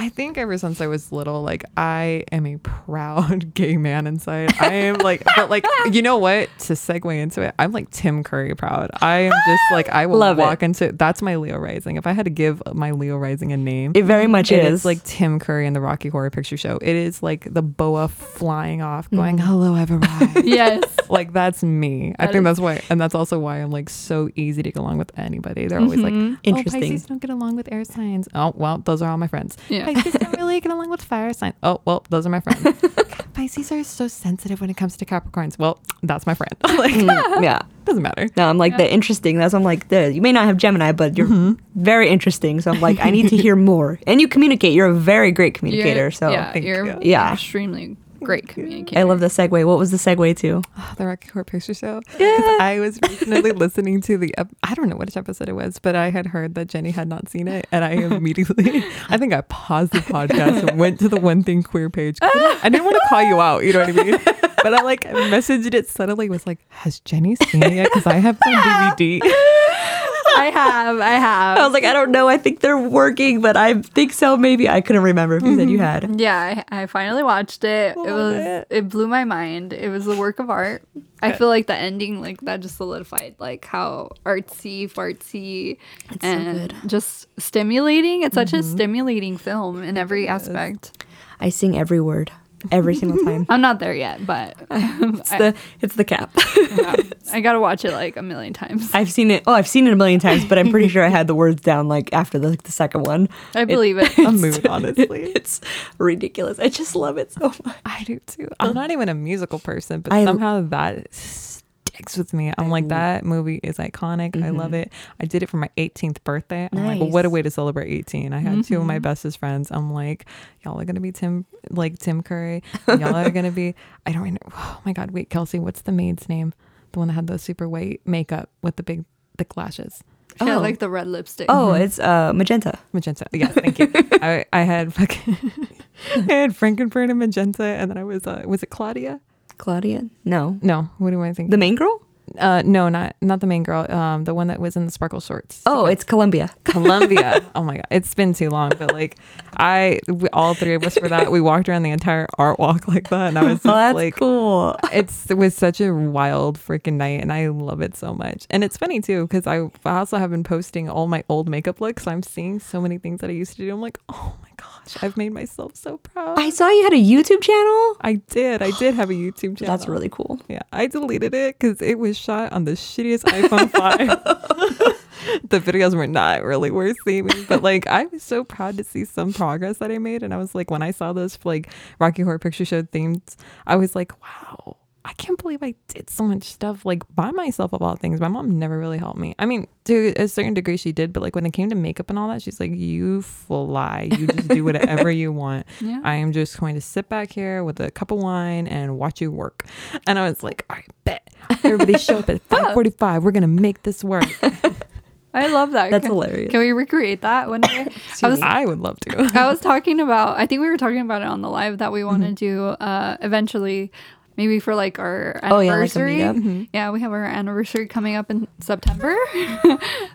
I think ever since I was little, like, I am a proud gay man inside. I am, like, but, like, you know what? To segue into it, I'm, like, Tim Curry proud. I am just, like, I will Love walk it. into, that's my Leo rising. If I had to give my Leo rising a name. It very much it is. It's, like, Tim Curry in the Rocky Horror Picture Show. It is, like, the boa flying off, going, mm. hello, I've arrived. Yes. Like, that's me. That I think is. that's why, and that's also why I'm, like, so easy to get along with anybody. They're always, mm-hmm. like, interesting. Oh, Pisces don't get along with air signs. Oh, well, those are all my friends. Yeah. Pisces don't really get along with fire signs. Oh, well, those are my friends. Pisces are so sensitive when it comes to Capricorns. Well, that's my friend. Like, mm, yeah. Doesn't matter. No, I'm like, yeah. the interesting. That's I'm like, the, you may not have Gemini, but you're mm-hmm. very interesting. So I'm like, I need to hear more. And you communicate. You're a very great communicator. You're, so yeah, you're yeah. yeah. extremely great communicator. I love the segue. What was the segue to? Oh, the Rocky Horror Picture Show. Yeah. I was recently listening to the, ep- I don't know which episode it was, but I had heard that Jenny had not seen it. And I immediately, I think I paused the podcast and went to the One Thing Queer page. I didn't want to call you out. You know what I mean? But I like messaged it subtly, was like, has Jenny seen it yet? Because I have the D V D. I have, I have. I was like, I don't know. I think they're working, but I think so. Maybe I couldn't remember if you mm-hmm. said you had. Yeah, I, I finally watched it. It was, it. it blew my mind. It was a work of art. Good. I feel like the ending, like that, just solidified like how artsy, fartsy, it's and so just stimulating. It's mm-hmm. such a stimulating film in every yes. aspect. I sing every word. Every single time. I'm not there yet, but um, it's I, the it's the cap. Yeah, I gotta watch it like a million times. I've seen it. Oh, I've seen it a million times, but I'm pretty sure I had the words down like after the, like, the second one. I believe it. it. A mood, honestly. It, it's ridiculous. I just love it so much. I do too. I'm not even a musical person, but I, somehow that sticks with me. I'm I, like that movie is iconic. Mm-hmm. I love it. I did it for my eighteenth birthday. I'm nice. like, well, what a way to celebrate eighteen. I had mm-hmm. two of my bestest friends. I'm like, y'all are gonna be Tim. Like Tim Curry, and y'all are gonna be. I don't know. Oh my God! Wait, Kelsey, what's the maid's name? The one that had the super white makeup with the big thick lashes. She oh, had, like the red lipstick. Oh, mm-hmm. it's uh, magenta. Magenta. Yes, thank you. I I had fucking I had Frankenfurter and magenta, and then I was uh, was it Claudia? Claudia? No, no. What do I think? The main girl? Uh, no, not not the main girl. Um, the one that was in the sparkle shorts. Oh, it's Columbia. Columbia. Oh my God, it's been too long. But like, I we, all three of us for that. We walked around the entire art walk like that, and I was just, oh, that's like, cool. It's it was such a wild freaking night, and I love it so much. And it's funny too because I, I also have been posting all my old makeup looks. So I'm seeing so many things that I used to do. I'm like, oh my gosh, I've made myself so proud. I saw you had a YouTube channel. I did. I did have a YouTube channel. That's really cool. Yeah, I deleted it because it was shot on the shittiest iPhone five. The videos were not really worth seeing, but like I was so proud to see some progress that I made. And I was like, when I saw those like Rocky Horror Picture Show themed, I was like, wow, I can't believe I did so much stuff like by myself about things. My mom never really helped me. I mean, to a certain degree she did, but like when it came to makeup and all that, she's like, you fly, you just do whatever you want. Yeah. I am just going to sit back here with a cup of wine and watch you work. And I was like, all right, bet. Everybody show up at five forty-five. We're going to make this work. I love that. That's can, hilarious. Can we recreate that one day? I, was, I would love to. I was talking about, I think we were talking about it on the live that we want to mm-hmm. do uh, eventually. Maybe for like our anniversary. Oh, yeah, like mm-hmm. yeah, we have our anniversary coming up in September.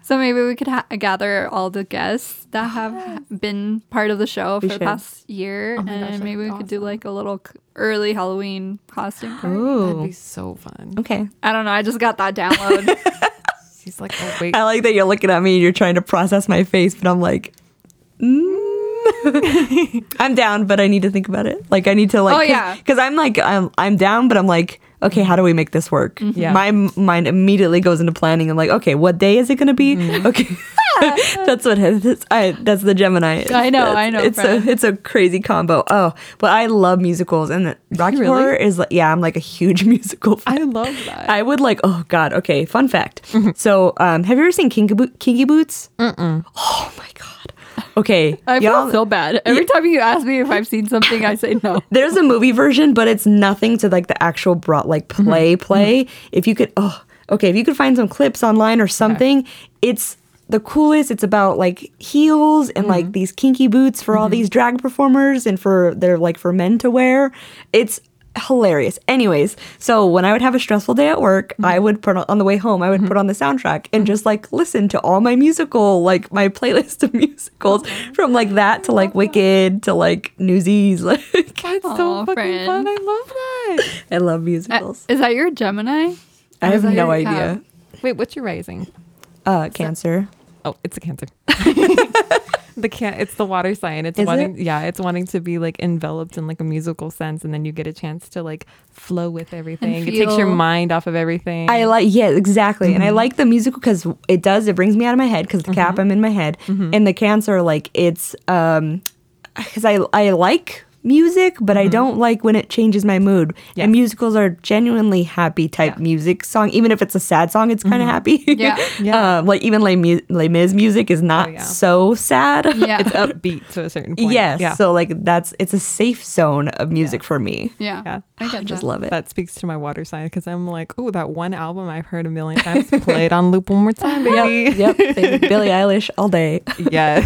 So maybe we could ha- gather all the guests that have yes. been part of the show we for should. the past year. Oh and gosh, maybe we awesome. could do like a little early Halloween costume party. Ooh. That'd be so fun. Okay. I don't know. I just got that download. She's like, oh, wait. I like that you're looking at me and you're trying to process my face, but I'm like, mm. I'm down, but I need to think about it. Like I need to like, oh, cause, yeah. cause I'm like, I'm, I'm down, but I'm like, okay, how do we make this work? Mm-hmm. Yeah. My mind immediately goes into planning. I'm like, okay, what day is it going to be? Mm-hmm. Okay. That's what his, I, that's the Gemini is. I know, that's, I know. It's friend. a it's a crazy combo. Oh, but I love musicals, and Rocky really? Horror is like, yeah, I'm like a huge musical fan. I love that. I would like, oh God, okay, fun fact. Mm-hmm. So um, have you ever seen Kinky, Bo- Kinky Boots? Mm-mm. Oh my God. Okay. I feel so bad. Every time you ask me if I've seen something, I say no. There's a movie version, but it's nothing to like the actual brought like play mm-hmm. play. Mm-hmm. If you could, oh, okay, if you could find some clips online or something, okay. It's the coolest. It's about like heels and mm-hmm. like these kinky boots for mm-hmm. all these drag performers and for they're like for men to wear. It's hilarious. Anyways, so when I would have a stressful day at work, mm-hmm. I would put on, on the way home, I would mm-hmm. put on the soundtrack and mm-hmm. just like listen to all my musical, like my playlist of musicals from like that to like Wicked to like Newsies. Like, that's Aww, so fucking friend. fun. I love that. I love musicals. Uh, is that your Gemini? I have no idea. Cat? Wait, what's your rising? Uh, Cancer. That, oh, it's a Cancer. The can it's the water sign. It's Is wanting, it? yeah, it's wanting to be like enveloped in like a musical sense, and then you get a chance to like flow with everything. It takes your mind off of everything. I like, yeah, exactly. Mm-hmm. And I like the musical because it does. It brings me out of my head because the mm-hmm. cap I'm in my head, mm-hmm. and the Cancer like it's um because I I like. music, but mm-hmm. I don't like when it changes my mood. Yes. And musicals are genuinely happy type yeah. music song. Even if it's a sad song, it's kind of mm-hmm. happy. Yeah, yeah. Um, like even Les, Mu- Les Mis music is not oh, yeah. so sad. Yeah, it's upbeat to a certain point. Yes, yeah. So like that's it's a safe zone of music yeah. for me. Yeah, yeah. I, I just that. love it. That speaks to my water sign because I'm like, oh, that one album I've heard a million times. Play it on loop one more time, baby. Yep, yep. Billie Eilish all day. Yes,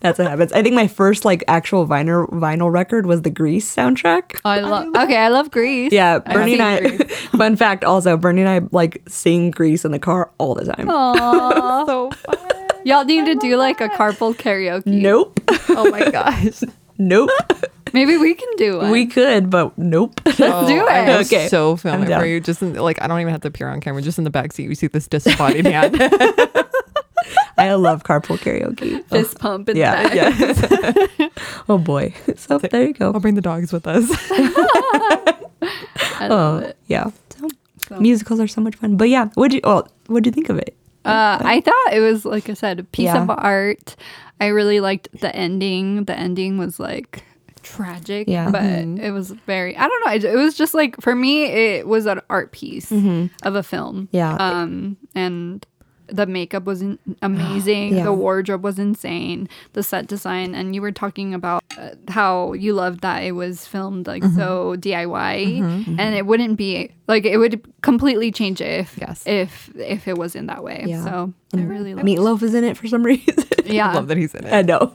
that's what happens. I think my first like actual vinyl vinyl. record was the Grease soundtrack. Oh, I love. Okay, I love Grease. Yeah, Bernie and I. Fun fact, also Bernie and I like sing Grease in the car all the time. Aww, so fun. Y'all need I to do that. like a carpool karaoke. Nope. Oh my gosh. Nope. Maybe we can do one. We could, but nope. Let's oh, do it. I'm okay. So filming for you, just in, like I don't even have to appear on camera. Just in the backseat, you see this disembodied hand. I love carpool karaoke. Fist oh. pump in yeah, the back. Yeah. Oh boy. So there you go. I'll bring the dogs with us. I love oh, it. Yeah. So, so. Musicals are so much fun. But yeah, what'd you, well, what'd you think of it? Uh, I thought it was, like I said, a piece yeah. of art. I really liked the ending. The ending was like tragic, yeah. but mm-hmm. it was very, I don't know. It, it was just like, for me, it was an art piece mm-hmm. of a film. Yeah. Um, and... The makeup was in- amazing. Yeah. The wardrobe was insane. The set design. And you were talking about uh, how you loved that it was filmed like mm-hmm. so D I Y. Mm-hmm, and mm-hmm. it wouldn't be like it would completely change it if yes. if, if it was in that way. Yeah. So mm-hmm. I really loved Meatloaf is in it for some reason. Yeah. I love that he's in it. I know.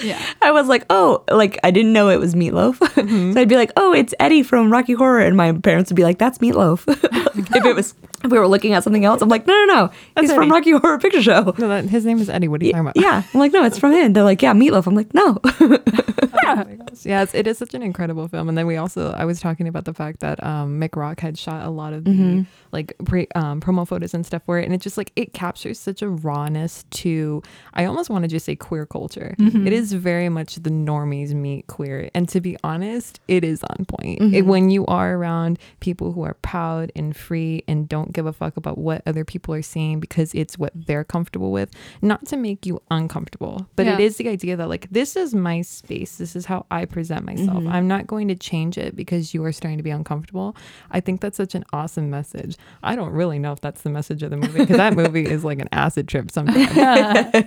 Yeah. I was like, oh, like I didn't know it was Meatloaf. Mm-hmm. So I'd be like, oh, it's Eddie from Rocky Horror. And my parents would be like, that's Meatloaf. Like, if it was, if we were looking at something else, I'm like, no, no, no. That's he's Eddie. From Rocky Horror Picture Show. No, that, his name is Eddie. What are you talking about? Yeah. I'm like, no, it's from him. They're like, yeah, Meatloaf. I'm like, no. Yeah. Oh yes, it is such an incredible film. And then we also, I was talking about the fact that um, Mick Rock had shot a lot of the mm-hmm. like pre, um, promo photos and stuff for it. And it just like, it captures such a rawness to, I almost want to just say queer culture. Mm-hmm. It is very much the normies meet queer, and to be honest, it is on point. Mm-hmm. It, when you are around people who are proud and free and don't give a fuck about what other people are seeing because it's what they're comfortable with, not to make you uncomfortable, but yeah. it is the idea that like, this is my space, this is how I present myself. Mm-hmm. I'm not going to change it because you are starting to be uncomfortable. I think that's such an awesome message. I don't really know if that's the message of the movie because that movie is like an acid trip sometimes.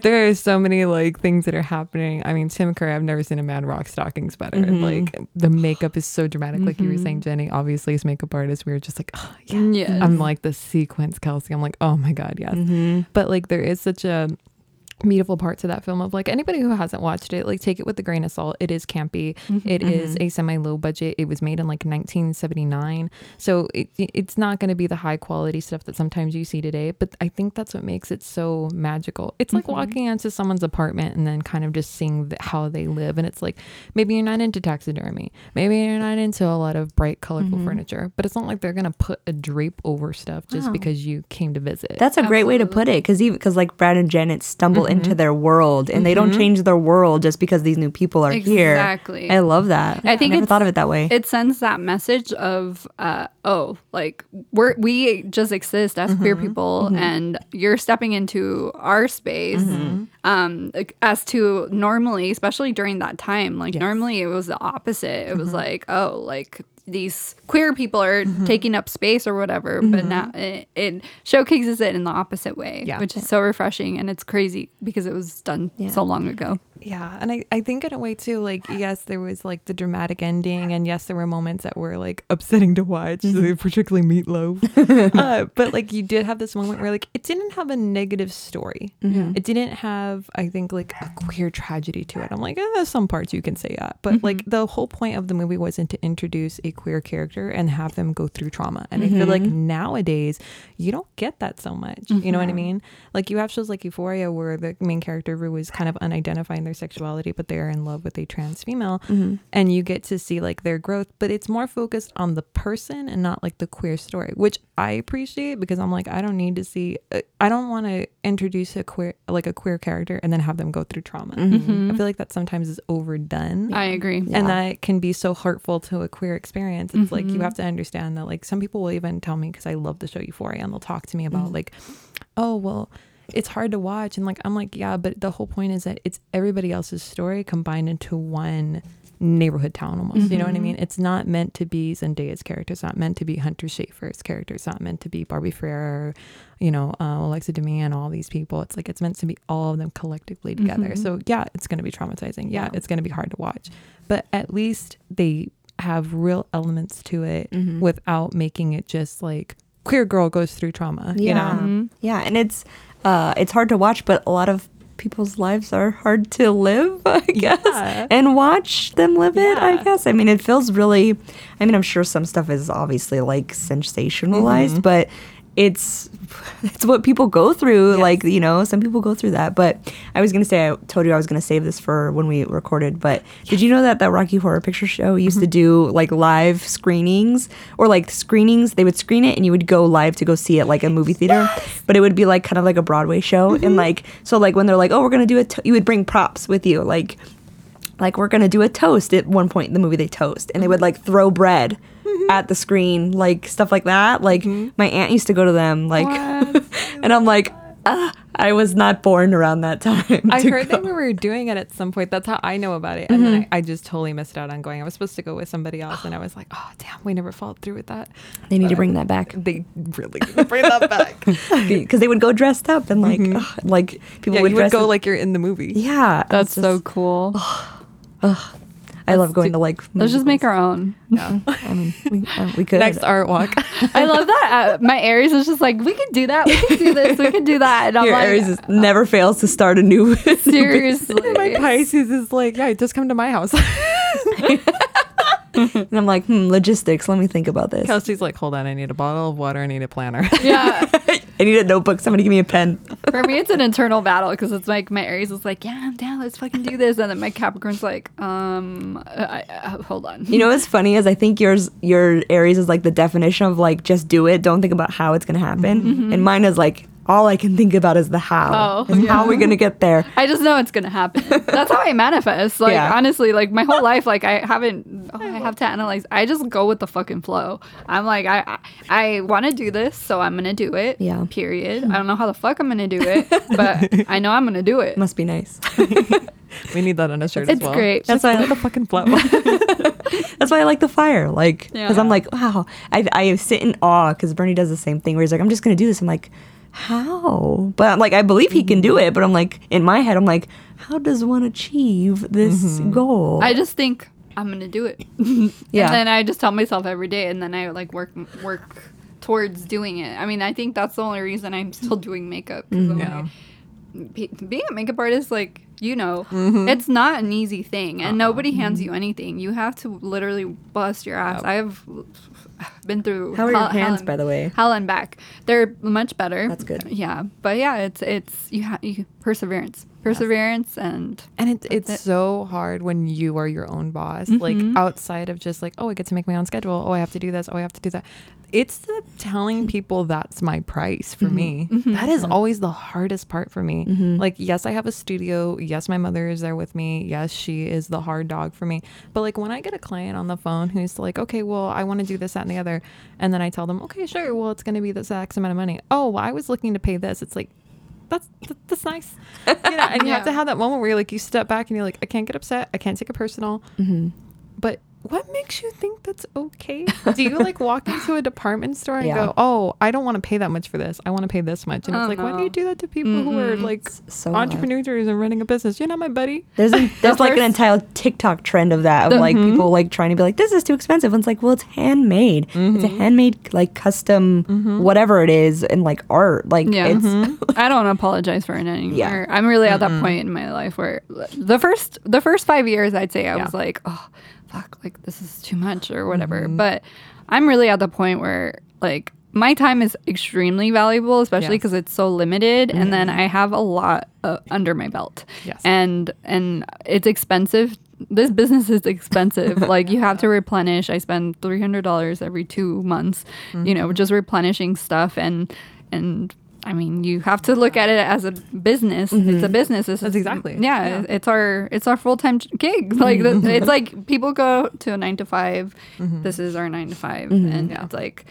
There are so many like things that are happening. I mean, Tim Curry, I've never seen a man rock stockings better. Mm-hmm. Like, the makeup is so dramatic. Mm-hmm. Like you were saying, Jenny, obviously as makeup artists, we were just like, oh, yeah. Yes. I'm like, the sequence, Kelsey. I'm like, oh my God, yes. Mm-hmm. But like, there is such a beautiful part to that film of like, anybody who hasn't watched it, like take it with a grain of salt. It is campy. Mm-hmm. It mm-hmm. is a semi low budget. It was made in like nineteen seventy-nine, so it, it's not going to be the high quality stuff that sometimes you see today, but I think that's what makes it so magical. It's like mm-hmm. walking into someone's apartment and then kind of just seeing the, how they live, and it's like, maybe you're not into taxidermy, maybe you're not into a lot of bright colorful mm-hmm. furniture, but it's not like they're going to put a drape over stuff just wow. because you came to visit. That's a Absolutely. Great way to put it, because even because like Brad and Janet stumbled mm-hmm. into their world, and mm-hmm. they don't change their world just because these new people are exactly. here. Exactly. I love that. I think I never thought of it that way. It sends that message of, uh, oh, like we're, we just exist as mm-hmm. queer people, mm-hmm. and you're stepping into our space. Mm-hmm. Um, like, as to normally, especially during that time, like yes. normally it was the opposite. It mm-hmm. was like, oh, like these queer people are mm-hmm. taking up space or whatever, mm-hmm. but now it, it showcases it in the opposite way, yeah. which is so refreshing. And it's crazy because it was done yeah. so long ago. Yeah. And I, I think in a way too, like, yes, there was like the dramatic ending, and yes, there were moments that were like upsetting to watch, mm-hmm. particularly Meatloaf. uh, but like you did have this moment where like it didn't have a negative story. Mm-hmm. It didn't have, I think, like a queer tragedy to it. I'm like, eh, some parts you can say that. But mm-hmm. like the whole point of the movie wasn't to introduce a queer character and have them go through trauma. And mm-hmm. I feel like nowadays you don't get that so much. Mm-hmm. You know what I mean? Like you have shows like Euphoria where the main character Rue is kind of unidentifying their sexuality, but they're in love with a trans female, mm-hmm. and you get to see like their growth, but it's more focused on the person and not like the queer story, which I appreciate, because I'm like, I don't need to see uh, I don't want to introduce a queer like a queer character and then have them go through trauma. Mm-hmm. I feel like that sometimes is overdone. I agree. And yeah. that can be so hurtful to a queer experience. It's mm-hmm. like you have to understand that, like, some people will even tell me, because I love the show Euphoria, and they'll talk to me about mm-hmm. like, oh, well, it's hard to watch, and like I'm like, yeah, but the whole point is that it's everybody else's story combined into one neighborhood town almost. Mm-hmm. You know what I mean? It's not meant to be Zendaya's character. It's not meant to be Hunter Schafer's character. It's not meant to be Barbie Freer, you know, uh, Alexa DeMia and all these people. It's like it's meant to be all of them collectively together. Mm-hmm. So yeah, it's going to be traumatizing. Yeah, yeah. It's going to be hard to watch, but at least they have real elements to it mm-hmm. without making it just like queer girl goes through trauma. Yeah. You know? Mm-hmm. Yeah. And it's uh it's hard to watch, but a lot of people's lives are hard to live, I guess, yeah. and watch them live yeah. it, I guess. I mean, it feels really, I mean, I'm sure some stuff is obviously like sensationalized, mm-hmm. but it's it's what people go through. Yes. Like, you know, some people go through that. But I was going to say, I told you I was going to save this for when we recorded, but yes. did you know that that Rocky Horror Picture Show used mm-hmm. to do like live screenings or like screenings? They would screen it and you would go live to go see it, like a movie theater, yes. but it would be like kind of like a Broadway show. Mm-hmm. And like, so like when they're like, oh, we're going to do it, you would bring props with you. Like, like we're going to do a toast. At one point in the movie, they toast and they would like throw bread at the screen, like stuff like that. Like mm-hmm. my aunt used to go to them, like, and I'm like, ah, I was not born around that time. I heard go. that we were doing it at some point. That's how I know about it. And mm-hmm. then I, I just totally missed out on going. I was supposed to go with somebody else, and I was like, oh damn, we never followed through with that. They need but to bring that back. They really need to bring that back, because they would go dressed up and like, mm-hmm. ugh, like people yeah, would, you dress would go up. Like you're in the movie. Yeah, that's just so cool. Ugh, ugh. I love going to like. Musicals. Let's just make our own. Yeah, I mean, we, uh, we could next art walk. I love that. Uh, my Aries is just like, we could do that. We could do this. We could do that. And I'm Your like, Aries is, uh, never fails to start a new. Seriously, new my Pisces is like, yeah, just come to my house. And I'm like, hmm, logistics. Let me think about this. Kelsey's like, hold on, I need a bottle of water. I need a planner. Yeah. I need a notebook. Somebody give me a pen. For me, it's an internal battle, because it's like my Aries is like, yeah, I'm down. Let's fucking do this. And then my Capricorn's like, um, I, I, hold on. You know what's funny is I think yours, your Aries is like the definition of like, just do it. Don't think about how it's going to happen. Mm-hmm. And mine is like, all I can think about is the how. Oh, and yeah. How are we going to get there? I just know it's going to happen. That's how I manifest. Like, yeah. honestly, like my whole life, like I haven't, oh, I have to analyze. I just go with the fucking flow. I'm like, I I, I want to do this, so I'm going to do it. Yeah. Period. I don't know how the fuck I'm going to do it, but I know I'm going to do it. Must be nice. We need that on a shirt it's as well. It's great. That's why I like the fucking flow. That's why I like the fire. Like, because yeah. I'm like, wow. I, I sit in awe, because Bernie does the same thing where he's like, I'm just going to do this. I'm like, how? But I'm like, I believe he can do it, but I'm like, in my head, I'm like, how does one achieve this mm-hmm. goal? I just think I'm gonna do it. Yeah. And then I just tell myself every day, and then I like work work towards doing it. I mean, I think that's the only reason I'm still doing makeup. 'Cause I'm yeah. like, be- being a makeup artist, like, you know, mm-hmm. it's not an easy thing, and uh-uh. nobody hands mm-hmm. you anything. You have to literally bust your ass. Yep. I've been through how are hell, your hands, and, by the way? Hell and back. They're much better. That's good. Yeah, but yeah, it's it's you have you, perseverance, perseverance, yes. and and it, it's it. so hard when you are your own boss. Mm-hmm. Like outside of just like, oh, I get to make my own schedule. Oh, I have to do this. Oh, I have to do that. It's the telling people that's my price for mm-hmm. me. Mm-hmm. That is always the hardest part for me. Mm-hmm. Like, yes, I have a studio. Yes, my mother is there with me. Yes, she is the hard dog for me. But like when I get a client on the phone who's like, okay, well, I want to do this, that, and the other. And then I tell them, okay, sure. Well, it's going to be this X amount of money. Oh, well, I was looking to pay this. It's like, that's that's nice. You know, and you yeah. have to have that moment where you're like, you step back and you're like, I can't get upset. I can't take it personal. Mm-hmm. But what makes you think that's okay? Do you like walk into a department store and yeah. go, oh, I don't want to pay that much for this. I want to pay this much. And oh, it's like, no. why do you do that to people mm-hmm. who are like so entrepreneurs much. and running a business? You're not my buddy. There's a, there's like an entire TikTok trend of that, of the, like mm-hmm. people like trying to be like, this is too expensive. And it's like, well, it's handmade. Mm-hmm. It's a handmade, like custom, mm-hmm. whatever it is, and like art. Like, yeah. it's mm-hmm. I don't apologize for it anymore. Yeah. I'm really mm-hmm. at that point in my life where the first, the first five years, I'd say I yeah. was like, oh, fuck, like this is too much or whatever. Mm-hmm. But I'm really at the point where like my time is extremely valuable, especially because yes. it's so limited. Mm-hmm. And then I have a lot uh, under my belt. Yes. And and it's expensive. This business is expensive. Like you have to replenish. I spend three hundred dollars every two months, mm-hmm. you know, just replenishing stuff. And and I mean, you have to look at it as a business. Mm-hmm. It's a business. It's That's exactly. Yeah, yeah, it's our it's our full time gig. Like mm-hmm. it's like people go to a nine to five. Mm-hmm. This is our nine to five, mm-hmm. and yeah. it's like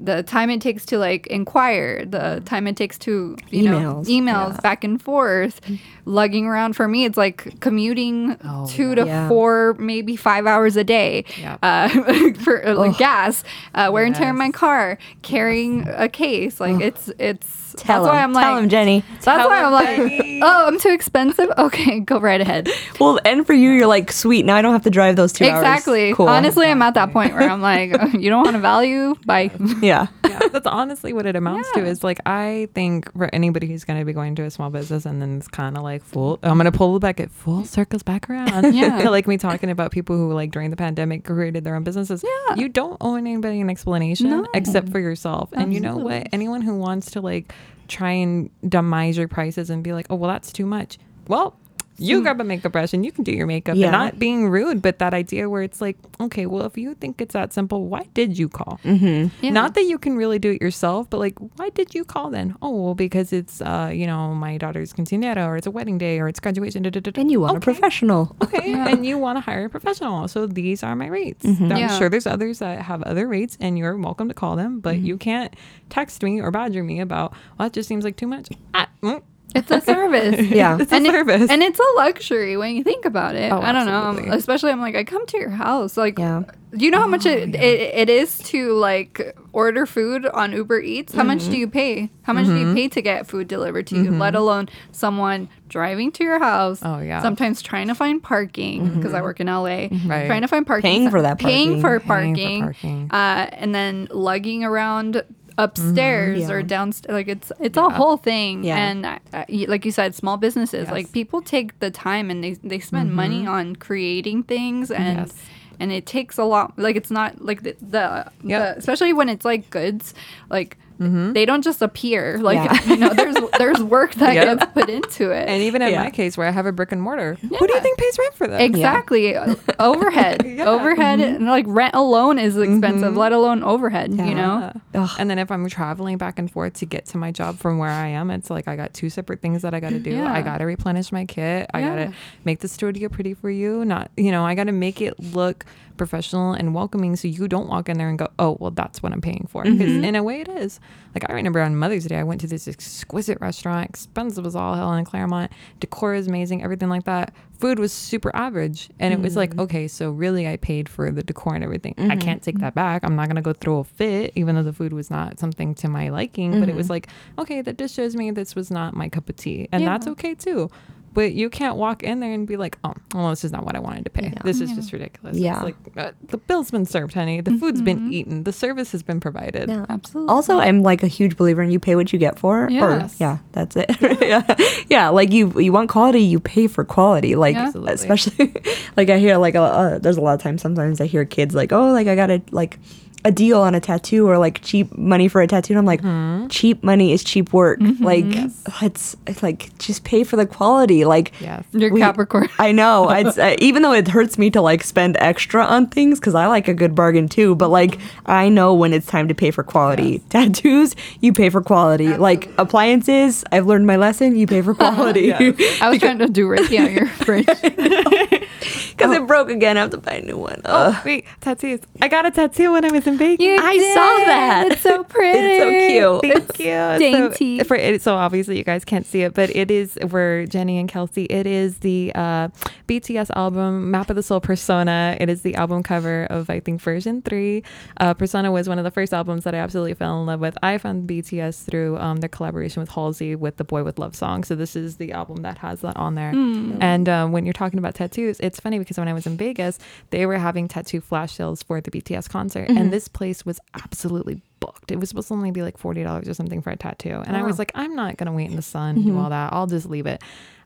the time it takes to like inquire, the time it takes to you emails. know emails yeah. back and forth, lugging around. For me, it's like commuting oh, two to yeah. four, maybe five hours a day yeah. uh, for oh. like gas, uh, wear yes. and tear in my car, carrying a case. Like oh. it's it's. Tell that's him. why I'm like, tell him, Jenny. That's tell why I'm like, oh, I'm too expensive. Okay, go right ahead. Well, and for you, you're like, sweet. Now I don't have to drive those two exactly. hours. Exactly. Cool. Honestly, I'm at that point where I'm like, oh, you don't want to value. Bye. Yeah. yeah. That's honestly what it amounts yeah. to. Is like, I think for anybody who's going to be going to a small business and then it's kind of like full. I'm going to pull back it full circles back around. Yeah. To like me talking about people who like during the pandemic created their own businesses. Yeah. You don't owe anybody an explanation no. except for yourself. Absolutely. And you know what? Anyone who wants to like try and demise your prices and be like, oh, well, that's too much. Well, you mm. grab a makeup brush and you can do your makeup yeah. and not being rude, but that idea where it's like, okay, well, if you think it's that simple, why did you call? Mm-hmm. Yeah. Not that you can really do it yourself, but like, why did you call then? Oh, well, because it's, uh, you know, my daughter's quinceanera or it's a wedding day or it's graduation. Da, da, da, da. And you want okay. a professional. Okay. Yeah. And you want to hire a professional. So these are my rates. Mm-hmm. I'm yeah. sure there's others that have other rates and you're welcome to call them, but mm-hmm. you can't text me or badger me about, well, that just seems like too much. I, mm. It's a service. yeah. It's and a it, service. And it's a luxury when you think about it. Oh, I don't absolutely. know. I'm, especially I'm like, I come to your house. Like, yeah. you know how oh, much it, yeah. it it is to like order food on Uber Eats? How mm-hmm. much do you pay? How much mm-hmm. do you pay to get food delivered to mm-hmm. you? Let alone someone driving to your house. Oh, yeah. Sometimes trying to find parking because mm-hmm. I work in L A. Right. Trying to find parking. Paying for that parking. Paying for parking. Paying for parking. Uh, and then lugging around upstairs mm-hmm, yeah. or downstairs, like it's it's yeah. a whole thing yeah. and I, I, like you said, small businesses yes. like people take the time and they they spend mm-hmm. money on creating things and yes. and it takes a lot, like it's not like the, the, yep. the especially when it's like goods, like mm-hmm. they don't just appear like yeah. you know, there's there's work that yep. gets put into it. And even in yeah. my case where I have a brick and mortar yeah. who do you think pays rent for that? Exactly yeah. overhead yeah. overhead mm-hmm. and like rent alone is expensive mm-hmm. let alone overhead yeah. you know yeah. And then if I'm traveling back and forth to get to my job from where I am, it's like I got two separate things that I got to do yeah. I got to replenish my kit I yeah. got to make the studio pretty for you, not you know I got to make it look professional and welcoming so you don't walk in there and go, oh, well, that's what I'm paying for. Because mm-hmm. in a way it is. Like I remember on Mother's Day I went to this exquisite restaurant, expensive as all hell in Claremont, decor is amazing, everything like that, food was super average, and mm-hmm. it was like, okay, so really I paid for the decor and everything mm-hmm. I can't take that back, I'm not gonna go throw a fit even though the food was not something to my liking mm-hmm. but it was like, okay, that just shows me this was not my cup of tea and yeah. that's okay too. but you can't walk in there and be like, oh, well, this is not what I wanted to pay. Yeah. This is yeah. just ridiculous. Yeah. It's like, uh, the bill's been served, honey. The mm-hmm. food's been eaten. The service has been provided. Yeah, absolutely. Also, I'm like a huge believer in you pay what you get for. Yes. Or, yeah, that's it. Yeah. Yeah, like you you want quality, you pay for quality. Like, yeah. especially, like I hear like, a, uh, there's a lot of times sometimes I hear kids like, oh, like I got to like... a deal on a tattoo or like cheap money for a tattoo, and I'm like, mm-hmm. cheap money is cheap work. Mm-hmm. Like yes. it's, it's like just pay for the quality. Like yes. you're we, Capricorn. I know. It's, uh, even though it hurts me to like spend extra on things because I like a good bargain too, but like I know when it's time to pay for quality. Yes. Tattoos, you pay for quality. Absolutely. Like appliances, I've learned my lesson. You pay for quality. Yes. I was trying to do Ricky out your fridge because oh. it broke again. I have to buy a new one. Uh, oh wait, tattoos. I got a tattoo when I was in. You I did. Saw that. It's so pretty. It's so cute. Thank you. Dainty. So, for it, so obviously you guys can't see it, but it is where Jenny and Kelsey. It is the uh, B T S album Map of the Soul Persona. It is the album cover of I think version three. Uh, Persona was one of the first albums that I absolutely fell in love with. I found B T S through um, their collaboration with Halsey with the Boy with Luv song. So this is the album that has that on there. Mm. And um, when you're talking about tattoos, it's funny because when I was in Vegas, they were having tattoo flash sales for the B T S concert, mm-hmm. and this place was absolutely booked. It was supposed to only be like forty dollars or something for a tattoo. And wow. I was like, I'm not going to wait in the sun and mm-hmm. do all that. I'll just leave it.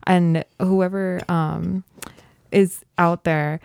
And whoever um, is out there,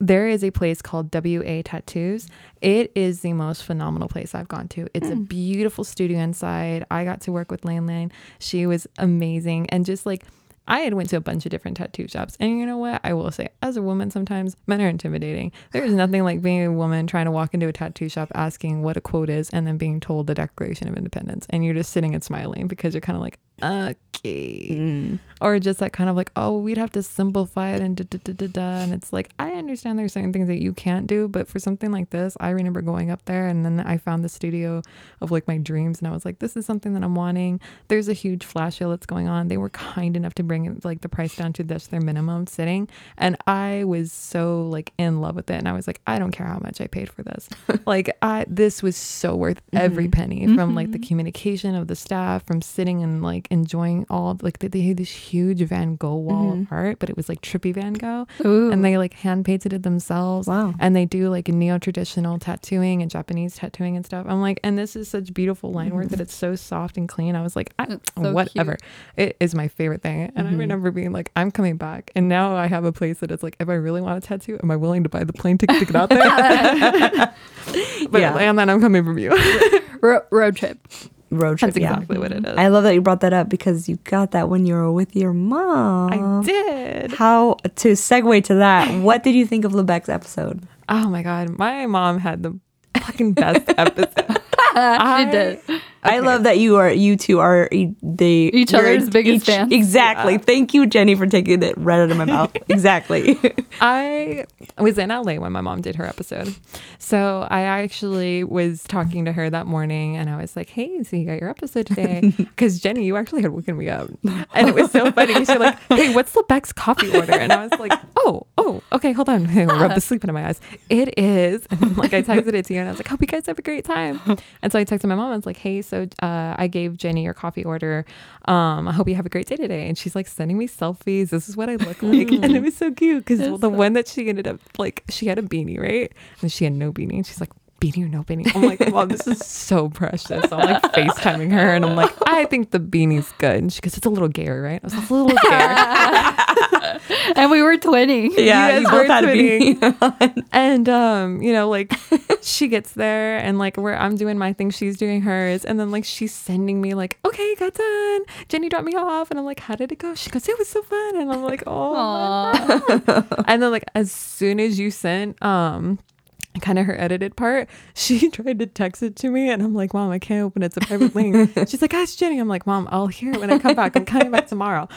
there is a place called W A Tattoos. It is the most phenomenal place I've gone to. It's mm. a beautiful studio inside. I got to work with Lane Lane. She was amazing. And just like, I had went to a bunch of different tattoo shops, and you know what? I will say, as a woman, sometimes men are intimidating. There is nothing like being a woman trying to walk into a tattoo shop, asking what a quote is, and then being told the Declaration of Independence, and you're just sitting and smiling because you're kind of like, okay, mm. or just that kind of like, oh, we'd have to simplify it and da da da da, and it's like, I understand there's certain things that you can't do, but for something like this, I remember going up there, and then I found the studio of like my dreams, and I was like, this is something that I'm wanting. There's a huge flash sale that's going on. They were kind enough to bring it, like the price down to just their minimum sitting, and I was so like in love with it, and I was like, I don't care how much I paid for this. Like I this was so worth every mm-hmm. penny, from mm-hmm. like the communication of the staff, from sitting and like enjoying all like they, they had this huge Van Gogh wall mm-hmm. of art, but it was like trippy Van Gogh. Ooh. And they like hand painted it themselves. Wow. And they do like neo-traditional tattooing and Japanese tattooing and stuff. I'm like, and this is such beautiful line mm-hmm. work that it's so soft and clean. I was like, I, so whatever cute. It is my favorite thing. And mm-hmm. I remember being like, I'm coming back, and now I have a place that it's like, if I really want a tattoo, am I willing to buy the plane ticket to get out there? But yeah. And then I'm coming from you. Ro- road trip Road trip. That's exactly yeah. what it is. I love that you brought that up because you got that when you were with your mom. I did. How to segue to that? What did you think of Lebec's episode? Oh my God, my mom had the fucking best episode. She I, did. Okay. I love that you are. You two are e- the each other's biggest each, fans. Exactly. Yeah. Thank you, Jenny, for taking that right out of my mouth. Exactly. I was in L A when my mom did her episode, so I actually was talking to her that morning, and I was like, "Hey, so you got your episode today?" Because Jenny, you actually had woken me up, and it was so funny. She's like, "Hey, what's Lebec's coffee order?" And I was like, "Oh, oh, okay, hold on." I rubbed the sleep into my eyes. It is and, like I texted it to you, and I was like, "Hope you guys have a great time." And so I texted my mom. I was like, "Hey, so uh, I gave Jenny your coffee order. Um, I hope you have a great day today." And she's like sending me selfies. This is what I look like, and it was so cute because the so one that she ended up like, she had a beanie, right? And she had no beanie, and she's like, "Beanie or no beanie?" I'm like, "Wow, this is so precious." So I'm like FaceTiming her, and I'm like, "I think the beanie's good." And she goes, "It's a little gayer, right?" I was like, "A little gayer." And we were twinning. Yeah, you guys were twinning. And um, you know, like she gets there, and like where I'm doing my thing, she's doing hers, and then like she's sending me like, "Okay, got done. Jenny dropped me off," and I'm like, "How did it go?" She goes, "It was so fun," and I'm like, "Oh." And then like as soon as you sent um. kind of her edited part, she tried to text it to me, and I'm like, "Mom, I can't open it. It's a private link." She's like, "Ask Jenny." I'm like, "Mom, I'll hear it when I come back. I'm coming back tomorrow."